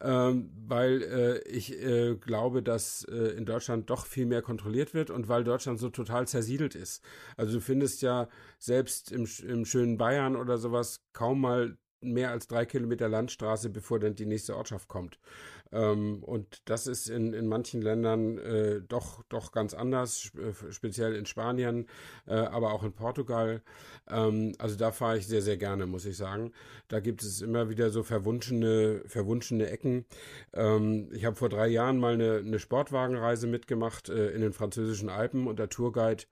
ähm, weil äh, ich äh, glaube, dass äh, in Deutschland doch viel mehr kontrolliert wird und weil Deutschland so total zersiedelt ist. Also du findest ja selbst im, im schönen Bayern oder sowas kaum mal mehr als drei Kilometer Landstraße, bevor dann die nächste Ortschaft kommt. Ähm, und das ist in, in manchen Ländern äh, doch, doch ganz anders, speziell in Spanien, äh, aber auch in Portugal. Ähm, also da fahre ich sehr, sehr gerne, muss ich sagen. Da gibt es immer wieder so verwunschene, verwunschene Ecken. Ähm, ich habe vor drei Jahren mal eine, eine Sportwagenreise mitgemacht äh, in den französischen Alpen und der Tourguide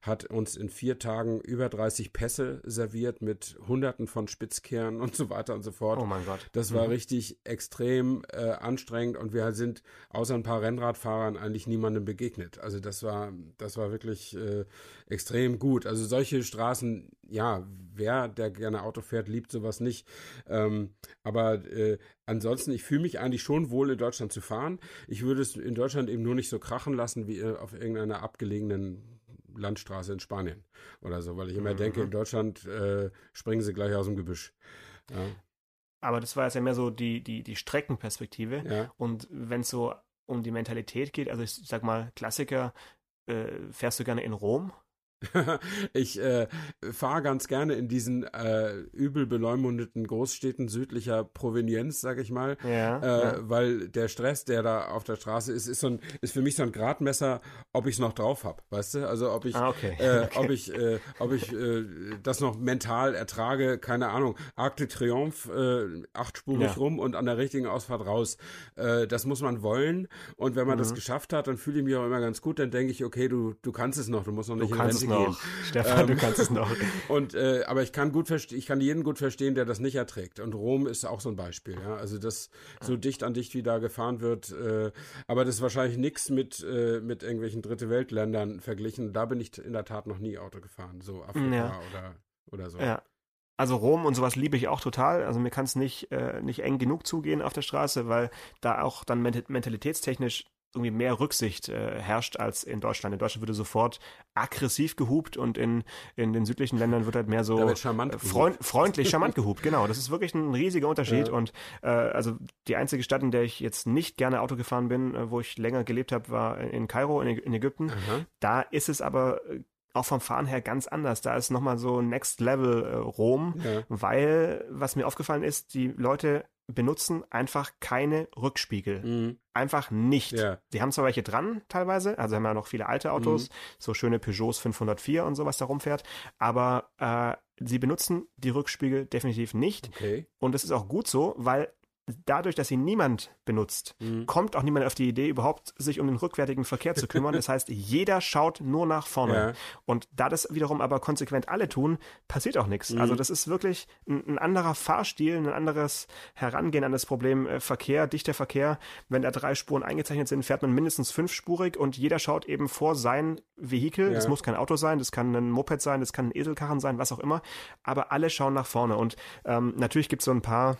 hat uns in vier Tagen über dreißig Pässe serviert mit Hunderten von Spitzkehren und so weiter und so fort. Oh mein Gott. Das war mhm. richtig extrem äh, anstrengend und wir sind außer ein paar Rennradfahrern eigentlich niemandem begegnet. Also das war, das war wirklich äh, extrem gut. Also solche Straßen, ja, wer, der gerne Auto fährt, liebt sowas nicht. Ähm, aber äh, ansonsten, ich fühle mich eigentlich schon wohl, in Deutschland zu fahren. Ich würde es in Deutschland eben nur nicht so krachen lassen, wie auf irgendeiner abgelegenen Landstraße in Spanien oder so, weil ich immer mhm. denke, in Deutschland äh, springen sie gleich aus dem Gebüsch. Ja. Aber das war jetzt ja mehr so die, die, die Streckenperspektive ja. und wenn es so um die Mentalität geht, also ich sag mal, Klassiker, äh, fährst du gerne in Rom? Ich äh, fahre ganz gerne in diesen äh, übel beleumundeten Großstädten südlicher Provenienz, sag ich mal, ja, äh, ja. weil der Stress, der da auf der Straße ist, ist, so ein, ist für mich so ein Gradmesser, ob ich es noch drauf habe, weißt du? Also ob ich, ah, okay. Äh, okay. ob ich, äh, ob ich äh, das noch mental ertrage, keine Ahnung. Arc de Triomphe, äh, achtspurig ja. rum und an der richtigen Ausfahrt raus. Äh, das muss man wollen, und wenn man mhm. das geschafft hat, dann fühle ich mich auch immer ganz gut. Dann denke ich, okay, du du kannst es noch, du musst noch nicht in Rente gehen. Noch. Stefan, ähm, du kannst es noch. Und äh, aber ich kann gut verstehen, ich kann jeden gut verstehen, der das nicht erträgt. Und Rom ist auch so ein Beispiel. Ja? Also das so dicht an dicht, wie da gefahren wird. Äh, aber das ist wahrscheinlich nichts mit äh, mit irgendwelchen Dritte Weltländern verglichen. Da bin ich in der Tat noch nie Auto gefahren, so Afrika ja. oder oder so. Ja. Also Rom und sowas liebe ich auch total. Also mir kann es nicht äh, nicht eng genug zugehen auf der Straße, weil da auch dann mentalitätstechnisch irgendwie mehr Rücksicht äh, herrscht als in Deutschland. In Deutschland würde sofort aggressiv gehupt, und in, in den südlichen Ländern wird halt mehr so äh, freund, freundlich, charmant gehupt. Genau, das ist wirklich ein riesiger Unterschied. Ja. Und äh, also die einzige Stadt, in der ich jetzt nicht gerne Auto gefahren bin, äh, wo ich länger gelebt habe, war in Kairo, in, Ä- in Ägypten. Mhm. Da ist es aber auch vom Fahren her ganz anders. Da ist nochmal so Next Level äh, Rom, ja. weil, was mir aufgefallen ist, die Leute benutzen einfach keine Rückspiegel. Mhm. Einfach nicht. Yeah. Die haben zwar welche dran teilweise, also haben ja noch viele alte Autos, mhm. so schöne Peugeots fünfhundertvier und sowas da rumfährt, aber äh, sie benutzen die Rückspiegel definitiv nicht. Okay. Und das ist auch gut so, weil dadurch, dass sie niemand benutzt, mhm. kommt auch niemand auf die Idee, überhaupt sich um den rückwärtigen Verkehr zu kümmern. Das heißt, jeder schaut nur nach vorne. Ja. Und da das wiederum aber konsequent alle tun, passiert auch nichts. Mhm. Also das ist wirklich ein, ein anderer Fahrstil, ein anderes Herangehen an das Problem äh, Verkehr, dichter Verkehr. Wenn da drei Spuren eingezeichnet sind, fährt man mindestens fünfspurig, und jeder schaut eben vor sein Vehikel. Ja. Das muss kein Auto sein, das kann ein Moped sein, das kann ein Eselkarren sein, was auch immer. Aber alle schauen nach vorne. Und ähm, natürlich gibt es so ein paar...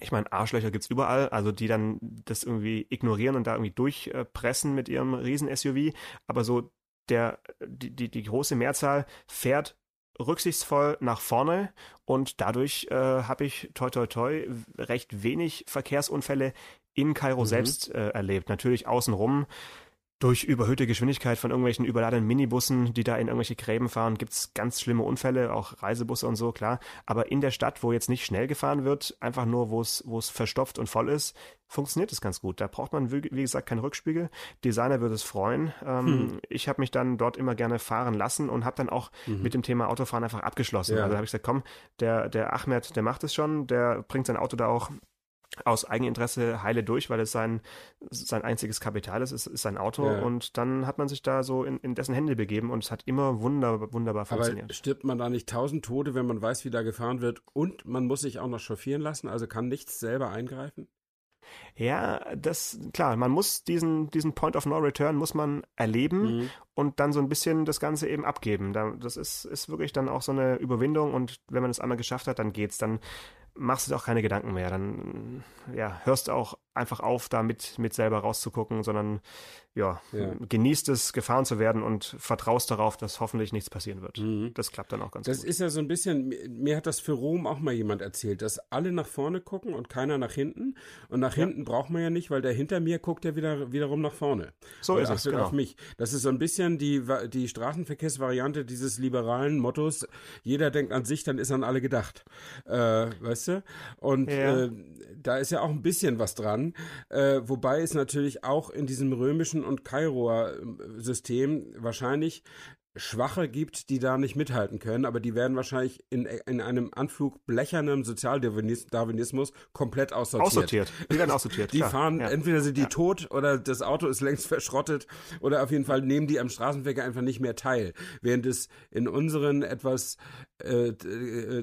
Ich meine, Arschlöcher gibt's überall, also die dann das irgendwie ignorieren und da irgendwie durchpressen mit ihrem Riesen-S U V, aber so der, die, die, die große Mehrzahl fährt rücksichtsvoll nach vorne, und dadurch äh, habe ich toi toi toi recht wenig Verkehrsunfälle in Kairo mhm. selbst äh, erlebt. Natürlich außenrum durch überhöhte Geschwindigkeit von irgendwelchen überladenen Minibussen, die da in irgendwelche Gräben fahren, gibt's ganz schlimme Unfälle, auch Reisebusse und so, klar. Aber in der Stadt, wo jetzt nicht schnell gefahren wird, einfach nur, wo es wo es verstopft und voll ist, funktioniert es ganz gut. Da braucht man, wie gesagt, keinen Rückspiegel. Designer würde es freuen. Ähm, hm. Ich habe mich dann dort immer gerne fahren lassen und habe dann auch mhm. mit dem Thema Autofahren einfach abgeschlossen. Ja. Also habe ich gesagt, komm, der, der Ahmed, der macht es schon, der bringt sein Auto da auch aus Eigeninteresse heile durch, weil es sein sein einziges Kapital ist, ist, ist sein Auto, ja. und dann hat man sich da so in, in dessen Hände begeben, und es hat immer wunder, wunderbar funktioniert. Aber stirbt man da nicht tausend Tote, wenn man weiß, wie da gefahren wird, und man muss sich auch noch chauffieren lassen, also kann nichts selber eingreifen? Ja, das, klar, man muss diesen, diesen Point of No Return muss man erleben mhm. und dann so ein bisschen das Ganze eben abgeben. Das ist, ist wirklich dann auch so eine Überwindung, und wenn man es einmal geschafft hat, dann geht's, dann machst du dir auch keine Gedanken mehr, dann ja, hörst du auch einfach auf, da mit, mit selber rauszugucken, sondern ja, ja, genießt es, gefahren zu werden, und vertraust darauf, dass hoffentlich nichts passieren wird. Mhm. Das klappt dann auch ganz das gut. Das ist ja so ein bisschen, mir hat das für Rom auch mal jemand erzählt, dass alle nach vorne gucken und keiner nach hinten, und nach ja. hinten braucht man ja nicht, weil der hinter mir guckt ja wieder, wiederum nach vorne. So ist es, genau. Auf mich. Das ist so ein bisschen die, die Straßenverkehrsvariante dieses liberalen Mottos, jeder denkt an sich, dann ist an alle gedacht. Äh, weißt du? Und ja. äh, da ist ja auch ein bisschen was dran. Äh, wobei es natürlich auch in diesem römischen und Kairoer System wahrscheinlich Schwache gibt, die da nicht mithalten können, aber die werden wahrscheinlich in, in einem Anflug blechernem Sozialdarwinismus komplett aussortiert. Aussortiert. Die werden aussortiert. Die klar. fahren, ja. entweder sind die ja. tot, oder das Auto ist längst verschrottet, oder auf jeden Fall nehmen die am Straßenverkehr einfach nicht mehr teil. Während es in unseren etwas äh,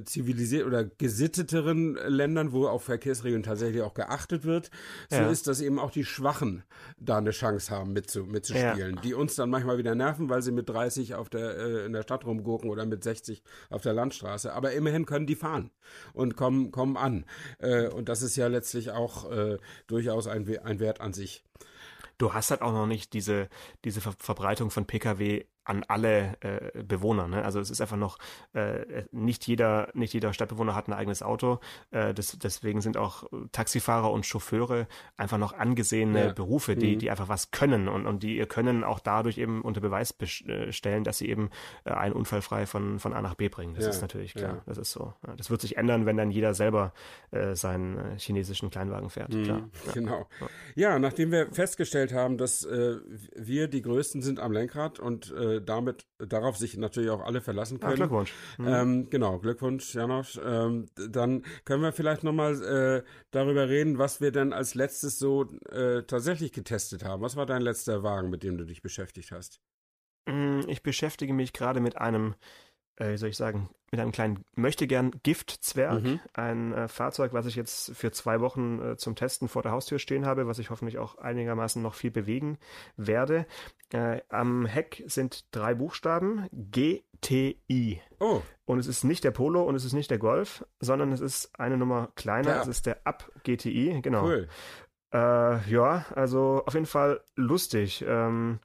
zivilisierten oder gesitteteren Ländern, wo auf Verkehrsregeln tatsächlich auch geachtet wird, ja. so ist, dass eben auch die Schwachen da eine Chance haben mitzu, mitzuspielen, ja. die uns dann manchmal wieder nerven, weil sie mit dreißig auf auf der, äh, in der Stadt rumgurken oder mit sechzig auf der Landstraße. Aber immerhin können die fahren und kommen, kommen an. Äh, und das ist ja letztlich auch äh, durchaus ein, ein Wert an sich. Du hast halt auch noch nicht diese, diese Verbreitung von P K W an alle äh, Bewohner. Ne? Also es ist einfach noch, äh, nicht jeder nicht jeder Stadtbewohner hat ein eigenes Auto. Äh, das, deswegen sind auch Taxifahrer und Chauffeure einfach noch angesehene ja. Berufe, die mhm. die einfach was können und, und die ihr Können auch dadurch eben unter Beweis stellen, dass sie eben äh, einen unfallfrei von, von A nach B bringen. Das ja. ist natürlich klar, ja. das ist so. Ja, das wird sich ändern, wenn dann jeder selber äh, seinen chinesischen Kleinwagen fährt. Mhm. Klar. Ja. Genau. Ja, nachdem wir festgestellt haben, dass äh, wir die Größten sind am Lenkrad und äh, damit darauf sich natürlich auch alle verlassen können. Ah, Glückwunsch. Mhm. Ähm, genau, Glückwunsch, Janosch. Ähm, dann können wir vielleicht nochmal äh, darüber reden, was wir denn als letztes so äh, tatsächlich getestet haben. Was war dein letzter Wagen, mit dem du dich beschäftigt hast? Ich beschäftige mich gerade mit einem, äh, wie soll ich sagen, mit einem kleinen möchtegern Giftzwerg, mhm. ein äh, Fahrzeug, was ich jetzt für zwei Wochen äh, zum Testen vor der Haustür stehen habe, was ich hoffentlich auch einigermaßen noch viel bewegen werde. Äh, am Heck sind drei Buchstaben, G T I. Oh. Und es ist nicht der Polo und es ist nicht der Golf, sondern es ist eine Nummer kleiner, ja. es ist der Up G T I, genau. Cool. Äh, ja, also auf jeden Fall lustig. Ähm,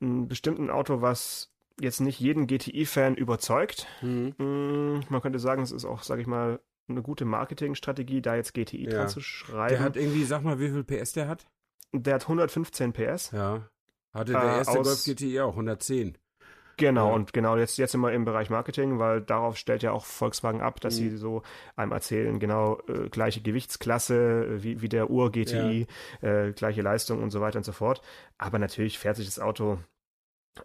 bestimmt ein Auto, was jetzt nicht jeden G T I-Fan überzeugt. Mhm. Man könnte sagen, es ist auch, sag ich mal, eine gute Marketingstrategie, da jetzt G T I ja. dran zu schreiben. Der hat irgendwie, sag mal, wie viel P S der hat? Der hat hundertfünfzehn P S. Ja. Hatte der äh, erste Golf G T I auch, hundertzehn. Genau, ja. und genau, jetzt, jetzt sind wir im Bereich Marketing, weil darauf stellt ja auch Volkswagen ab, dass mhm. sie so einem erzählen, genau, äh, gleiche Gewichtsklasse wie, wie der Ur-G T I, ja. äh, gleiche Leistung und so weiter und so fort. Aber natürlich fährt sich das Auto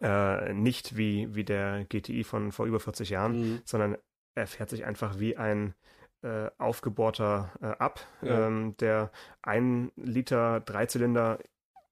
Äh, nicht wie, wie der G T I von vor über vierzig Jahren, mhm. sondern er fährt sich einfach wie ein äh, aufgebohrter äh, ab. Ja. Ähm, der ein Liter Dreizylinder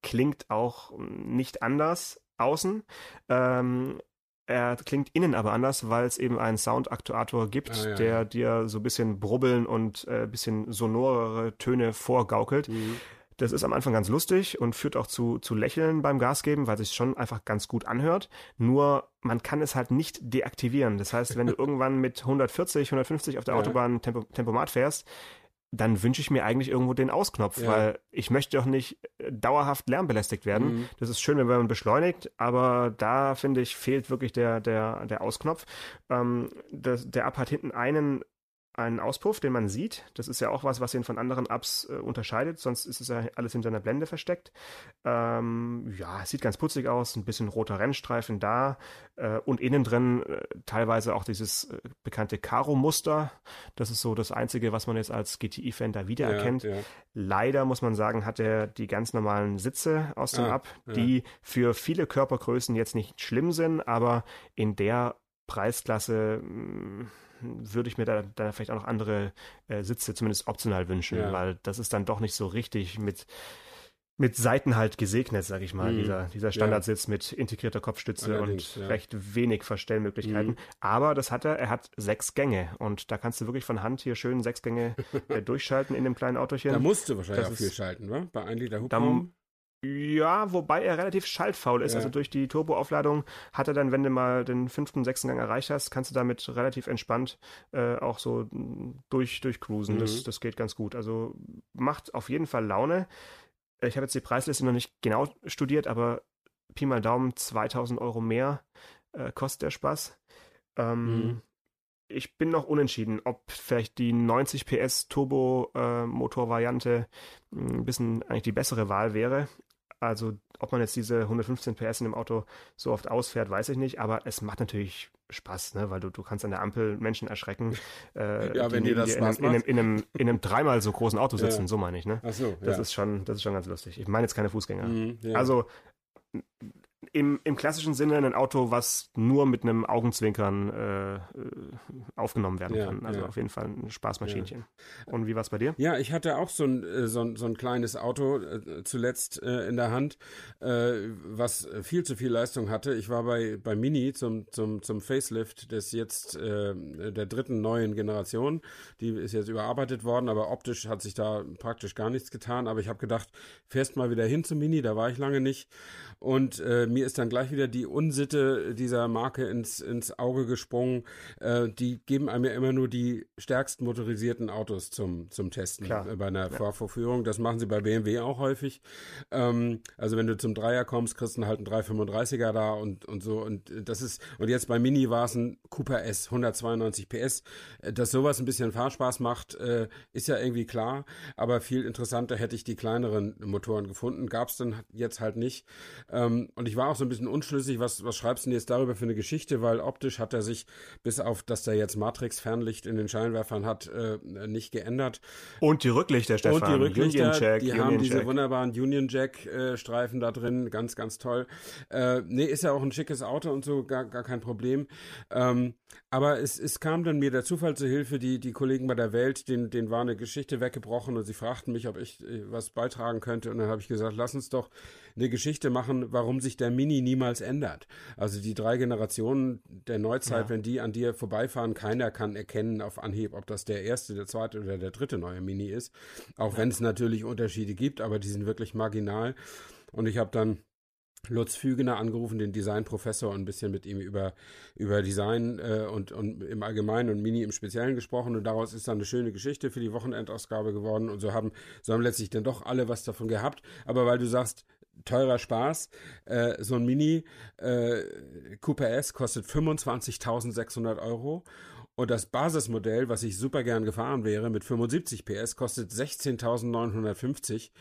klingt auch nicht anders außen. Ähm, Er klingt innen aber anders, weil es eben einen Soundaktuator gibt, ah, ja, der ja. dir so ein bisschen Brubbeln und ein äh, bisschen sonorere Töne vorgaukelt. Mhm. Das ist am Anfang ganz lustig und führt auch zu, zu Lächeln beim Gasgeben, weil es sich schon einfach ganz gut anhört. Nur man kann es halt nicht deaktivieren. Das heißt, wenn du irgendwann mit hundertvierzig, hundertfünfzig auf der ja. Autobahn Tempo, Tempomat fährst, dann wünsche ich mir eigentlich irgendwo den Ausknopf, ja. weil ich möchte doch nicht dauerhaft lärmbelästigt werden. Mhm. Das ist schön, wenn man beschleunigt, aber da, finde ich, fehlt wirklich der, der, der Ausknopf. Ähm, das, der Up hat hinten einen einen Auspuff, den man sieht. Das ist ja auch was, was ihn von anderen Ups äh, unterscheidet. Sonst ist es ja alles hinter einer Blende versteckt. Ähm, ja, sieht ganz putzig aus. Ein bisschen roter Rennstreifen da. Äh, und innen drin äh, teilweise auch dieses äh, bekannte Karo-Muster. Das ist so das Einzige, was man jetzt als G T I-Fan da wiedererkennt. Ja, ja. Leider, muss man sagen, hat er die ganz normalen Sitze aus dem ah, Up, ja. die für viele Körpergrößen jetzt nicht schlimm sind, aber in der Preisklasse mh, würde ich mir da, da vielleicht auch noch andere äh, Sitze zumindest optional wünschen, ja. weil das ist dann doch nicht so richtig mit, mit Seiten halt gesegnet, sag ich mal, mhm. dieser, dieser Standardsitz ja. mit integrierter Kopfstütze Allerdings, und ja. recht wenig Verstellmöglichkeiten. Mhm. Aber das hat er, er hat sechs Gänge und da kannst du wirklich von Hand hier schön sechs Gänge äh, durchschalten in dem kleinen Autochen. Da musst du wahrscheinlich das auch viel ist, schalten, ne? Bei einem Liter Hubraum. Ja, wobei er relativ schaltfaul ist. Ja. Also durch die Turboaufladung hat er dann, wenn du mal den fünften, sechsten Gang erreicht hast, kannst du damit relativ entspannt äh, auch so durch, durch cruisen. Mhm. Das, das geht ganz gut. Also macht auf jeden Fall Laune. Ich habe jetzt die Preisliste noch nicht genau studiert, aber Pi mal Daumen, zweitausend Euro mehr äh, kostet der Spaß. Ähm, mhm. Ich bin noch unentschieden, ob vielleicht die neunzig P S Turbo äh, Motor Variante ein bisschen eigentlich die bessere Wahl wäre. Also ob man jetzt diese hundertfünfzehn P S in dem Auto so oft ausfährt, weiß ich nicht. Aber es macht natürlich Spaß, ne? Weil du, du kannst an der Ampel Menschen erschrecken, äh, ja, wenn die, dir das die in, in, einem, in, einem, in einem dreimal so großen Auto sitzen, ja. so meine ich. Ne? Ach so, das, ja. ist schon, das ist schon ganz lustig. Ich meine jetzt keine Fußgänger. Mhm, ja. Also Im, im klassischen Sinne ein Auto, was nur mit einem Augenzwinkern äh, aufgenommen werden ja, kann. Also ja. auf jeden Fall ein Spaßmaschinchen. Ja. Und wie war es bei dir? Ja, ich hatte auch so ein, so ein, so ein kleines Auto äh, zuletzt äh, in der Hand, äh, was viel zu viel Leistung hatte. Ich war bei, bei Mini zum, zum, zum Facelift des jetzt äh, der dritten neuen Generation. Die ist jetzt überarbeitet worden, aber optisch hat sich da praktisch gar nichts getan. Aber ich habe gedacht, fährst mal wieder hin zu Mini, da war ich lange nicht. Und äh, äh, mir ist dann gleich wieder die Unsitte dieser Marke ins, ins Auge gesprungen. Äh, die geben einem ja immer nur die stärksten motorisierten Autos zum, zum Testen Klar. bei einer ja. Fahrvorführung. Das machen sie bei B M W auch häufig. Ähm, also wenn du zum Dreier kommst, kriegst du halt einen drei fünfunddreißiger da und, und so. Und das ist, und jetzt bei Mini war es ein Cooper S, hundertzweiundneunzig PS. Dass sowas ein bisschen Fahrspaß macht, äh, ist ja irgendwie klar. Aber viel interessanter hätte ich die kleineren Motoren gefunden. Gab es dann jetzt halt nicht. Ähm, und ich war auch so ein bisschen unschlüssig, was, was schreibst du denn jetzt darüber für eine Geschichte? Weil optisch hat er sich, bis auf, dass der jetzt Matrix-Fernlicht in den Scheinwerfern hat, äh, nicht geändert. Und die Rücklichter, Stefan. Und die Rücklichter, Union Jack, die Union haben Jack. diese wunderbaren Union Jack-Streifen äh, da drin. Ganz, ganz toll. Äh, nee, ist ja auch ein schickes Auto und so, gar, gar kein Problem. Ähm, aber es, es kam dann mir der Zufall zu Hilfe, die, die Kollegen bei der Welt, denen, denen war eine Geschichte weggebrochen und sie fragten mich, ob ich was beitragen könnte. Und dann habe ich gesagt, lass uns doch eine Geschichte machen, warum sich der Mini niemals ändert. Also die drei Generationen der Neuzeit, ja. wenn die an dir vorbeifahren, keiner kann erkennen auf Anhieb, ob das der erste, der zweite oder der dritte neue Mini ist. Auch ja. wenn es natürlich Unterschiede gibt, aber die sind wirklich marginal. Und ich habe dann Lutz Fügener angerufen, den Designprofessor, und ein bisschen mit ihm über, über Design äh, und, und im Allgemeinen und Mini im Speziellen gesprochen, und daraus ist dann eine schöne Geschichte für die Wochenendausgabe geworden, und so haben, so haben letztlich dann doch alle was davon gehabt. Aber weil du sagst, teurer Spaß, äh, so ein Mini äh, Cooper S kostet fünfundzwanzigtausendsechshundert Euro. Und das Basismodell, was ich super gern gefahren wäre, mit fünfundsiebzig PS, kostet sechzehntausendneunhundertfünfzig.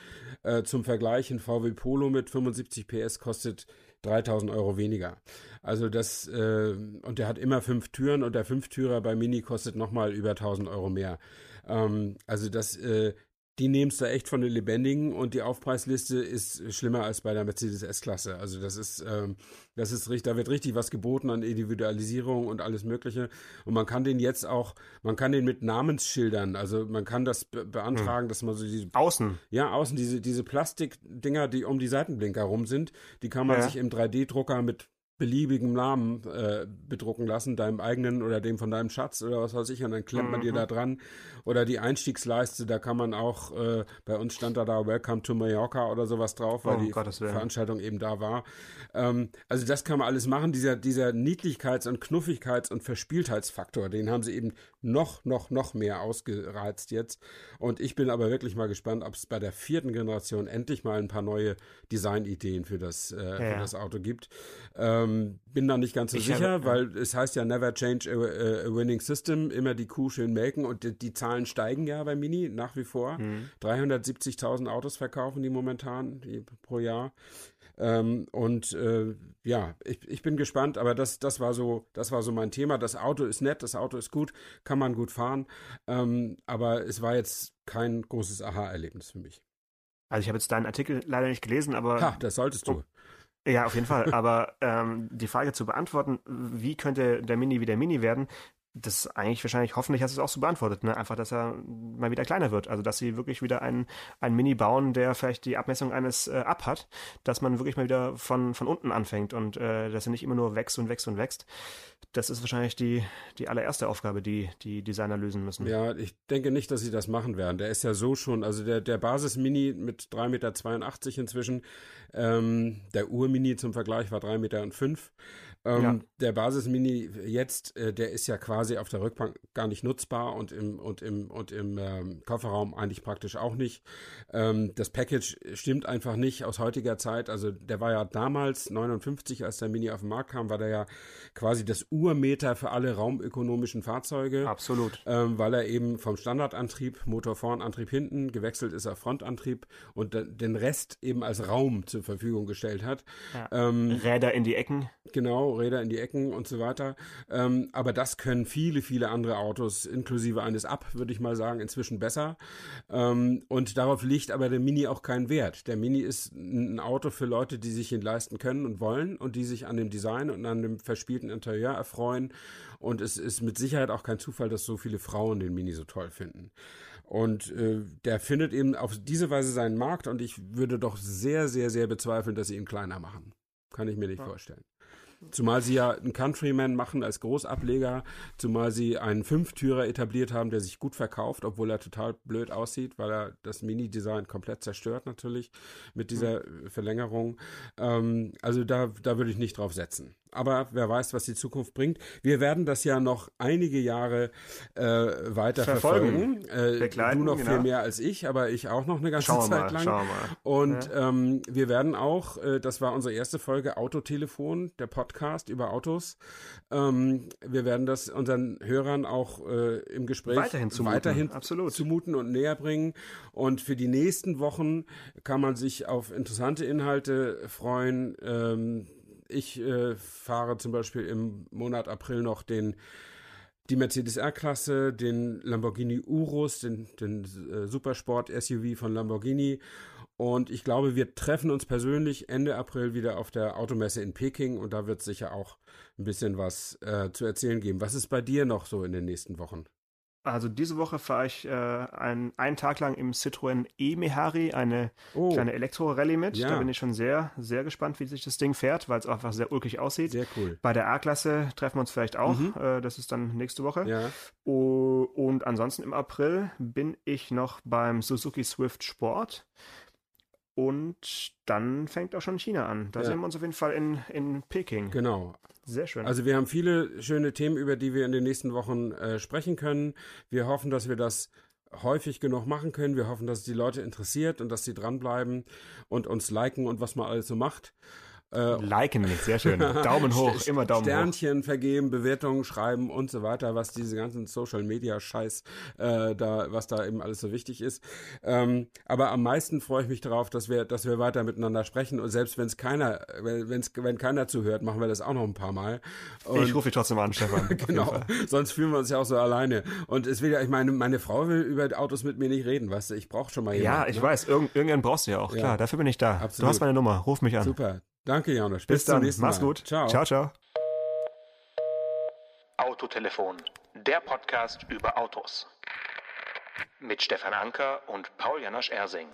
Äh, zum Vergleich, ein V W Polo mit fünfundsiebzig PS kostet dreitausend Euro weniger. Also das, äh, und der hat immer fünf Türen, und der Fünftürer bei Mini kostet nochmal über tausend Euro mehr. Ähm, also das, äh, die nehmst du echt von den Lebendigen, und die Aufpreisliste ist schlimmer als bei der Mercedes S-Klasse. Also das ist, ähm, das ist richtig, da wird richtig was geboten an Individualisierung und alles Mögliche. Und man kann den jetzt auch, man kann den mit Namensschildern, also man kann das be- beantragen, hm. dass man so diese... Außen? Ja, außen, diese, diese Plastikdinger, die um die Seitenblinker rum sind, die kann man ja. sich im drei D Drucker mit beliebigem Namen äh, bedrucken lassen, deinem eigenen oder dem von deinem Schatz oder was weiß ich, und dann klemmt man mhm. dir da dran. Oder die Einstiegsleiste, da kann man auch, äh, bei uns stand da da Welcome to Mallorca oder sowas drauf, weil oh, die Gottes Willen. Veranstaltung eben da war. Ähm, also das kann man alles machen. Dieser, dieser Niedlichkeits- und Knuffigkeits- und Verspieltheitsfaktor, den haben sie eben noch, noch, noch mehr ausgereizt jetzt. Und ich bin aber wirklich mal gespannt, ob es bei der vierten Generation endlich mal ein paar neue Designideen für das, äh, ja. für das Auto gibt. Ähm, Bin da nicht ganz so ich sicher, habe, weil es heißt ja never change a, a winning system, immer die Kuh schön melken, und die, die Zahlen steigen ja bei Mini nach wie vor. Mhm. dreihundertsiebzigtausend Autos verkaufen die momentan die pro Jahr. Ähm, und äh, ja, ich, ich bin gespannt, aber das, das war so, das war so mein Thema. Das Auto ist nett, das Auto ist gut, kann man gut fahren, ähm, aber es war jetzt kein großes Aha-Erlebnis für mich. Also ich habe jetzt deinen Artikel leider nicht gelesen, aber... Ha, das solltest du. Oh. Ja, auf jeden Fall. Aber ähm, die Frage zu beantworten, wie könnte der Mini wieder Mini werden, das eigentlich wahrscheinlich, hoffentlich hast du es auch so beantwortet, ne? Einfach, dass er mal wieder kleiner wird. Also, dass sie wirklich wieder einen, einen Mini bauen, der vielleicht die Abmessung eines äh, Up hat, dass man wirklich mal wieder von, von unten anfängt und äh, dass er nicht immer nur wächst und wächst und wächst. Das ist wahrscheinlich die, die allererste Aufgabe, die die Designer lösen müssen. Ja, ich denke nicht, dass sie das machen werden. Der ist ja so schon, also der, der Basis-Mini mit drei Komma zweiundachtzig Meter inzwischen, ähm, der Ur-Mini zum Vergleich war drei Komma null fünf Meter. Ähm, ja. Der Basis-Mini jetzt, äh, der ist ja quasi auf der Rückbank gar nicht nutzbar und im, und im, und im ähm, Kofferraum eigentlich praktisch auch nicht. Ähm, das Package stimmt einfach nicht aus heutiger Zeit. Also der war ja damals, neunundfünfzig, als der Mini auf den Markt kam, war der ja quasi das Ur Meter für alle raumökonomischen Fahrzeuge. Absolut. Ähm, weil er eben vom Standardantrieb, Motor vorn, Antrieb hinten, gewechselt ist auf Frontantrieb und de- den Rest eben als Raum zur Verfügung gestellt hat. Ja. Ähm, Räder in die Ecken. Genau, Räder in die Ecken und so weiter. Ähm, aber das können viele, viele andere Autos, inklusive eines Up, würde ich mal sagen, inzwischen besser. Ähm, und darauf liegt aber der Mini auch keinen Wert. Der Mini ist ein Auto für Leute, die sich ihn leisten können und wollen und die sich an dem Design und an dem verspielten Interieur erfreuen. Und es ist mit Sicherheit auch kein Zufall, dass so viele Frauen den Mini so toll finden. Und äh, der findet eben auf diese Weise seinen Markt, und ich würde doch sehr, sehr, sehr bezweifeln, dass sie ihn kleiner machen. Kann ich mir nicht ja. vorstellen. Zumal sie ja einen Countryman machen als Großableger, zumal sie einen Fünftürer etabliert haben, der sich gut verkauft, obwohl er total blöd aussieht, weil er das Mini-Design komplett zerstört natürlich mit dieser mhm. Verlängerung. Ähm, also da, da würde ich nicht drauf setzen. Aber wer weiß, was die Zukunft bringt. Wir werden das ja noch einige Jahre äh, weiter verfolgen. verfolgen. Äh, Kleinen, du noch genau. viel mehr als ich, aber ich auch noch eine ganze schauen Zeit mal, lang. Mal. Und ja. ähm, wir werden auch, äh, das war unsere erste Folge Autotelefon, der Podcast über Autos. Ähm, wir werden das unseren Hörern auch äh, im Gespräch weiterhin, zumuten. weiterhin Absolut. zumuten und näher bringen. Und für die nächsten Wochen kann man sich auf interessante Inhalte freuen. Ähm, Ich äh, fahre zum Beispiel im Monat April noch den, die Mercedes R-Klasse, den Lamborghini Urus, den, den äh, Supersport-S U V von Lamborghini. Und ich glaube, wir treffen uns persönlich Ende April wieder auf der Automesse in Peking. Und da wird es sicher auch ein bisschen was äh, zu erzählen geben. Was ist bei dir noch so in den nächsten Wochen? Also diese Woche fahre ich äh, einen, einen Tag lang im Citroën E-Mehari eine oh. kleine Elektro-Rallye mit. Ja. Da bin ich schon sehr, sehr gespannt, wie sich das Ding fährt, weil es einfach sehr ulkig aussieht. Sehr cool. Bei der A-Klasse treffen wir uns vielleicht auch. Mhm. Äh, das ist dann nächste Woche. Ja. O- und ansonsten im April bin ich noch beim Suzuki Swift Sport. Und dann fängt auch schon China an. Da ja. sehen wir uns auf jeden Fall in, in Peking. Genau. Sehr schön. Also wir haben viele schöne Themen, über die wir in den nächsten Wochen äh, sprechen können. Wir hoffen, dass wir das häufig genug machen können. Wir hoffen, dass es die Leute interessiert und dass sie dranbleiben und uns liken und was man alles so macht. Äh, liken nicht, sehr schön. Daumen hoch, immer Daumen Sternchen hoch. Sternchen vergeben, Bewertungen schreiben und so weiter, was diese ganzen Social-Media-Scheiß, äh, da, was da eben alles so wichtig ist. Ähm, aber am meisten freue ich mich darauf, dass wir, dass wir weiter miteinander sprechen. Und selbst wenn's keiner, wenn's, wenn keiner zuhört, machen wir das auch noch ein paar Mal. Und ich rufe dich trotzdem an, Stefan. Genau, sonst fühlen wir uns ja auch so alleine. Und es will ja, ich meine, meine Frau will über Autos mit mir nicht reden, weißt du, ich brauche schon mal jemanden. Ja, ich ne? weiß, Irgend, irgendwann brauchst du ja auch, ja. klar, dafür bin ich da. Absolut. Du hast meine Nummer, ruf mich an. Super. Danke, Janosch. Bis, Bis dann. Zum nächsten Mal. Mach's gut. Ciao. Ciao, ciao. Autotelefon, der Podcast über Autos. Mit Stefan Anker und Paul Janosch Ersing.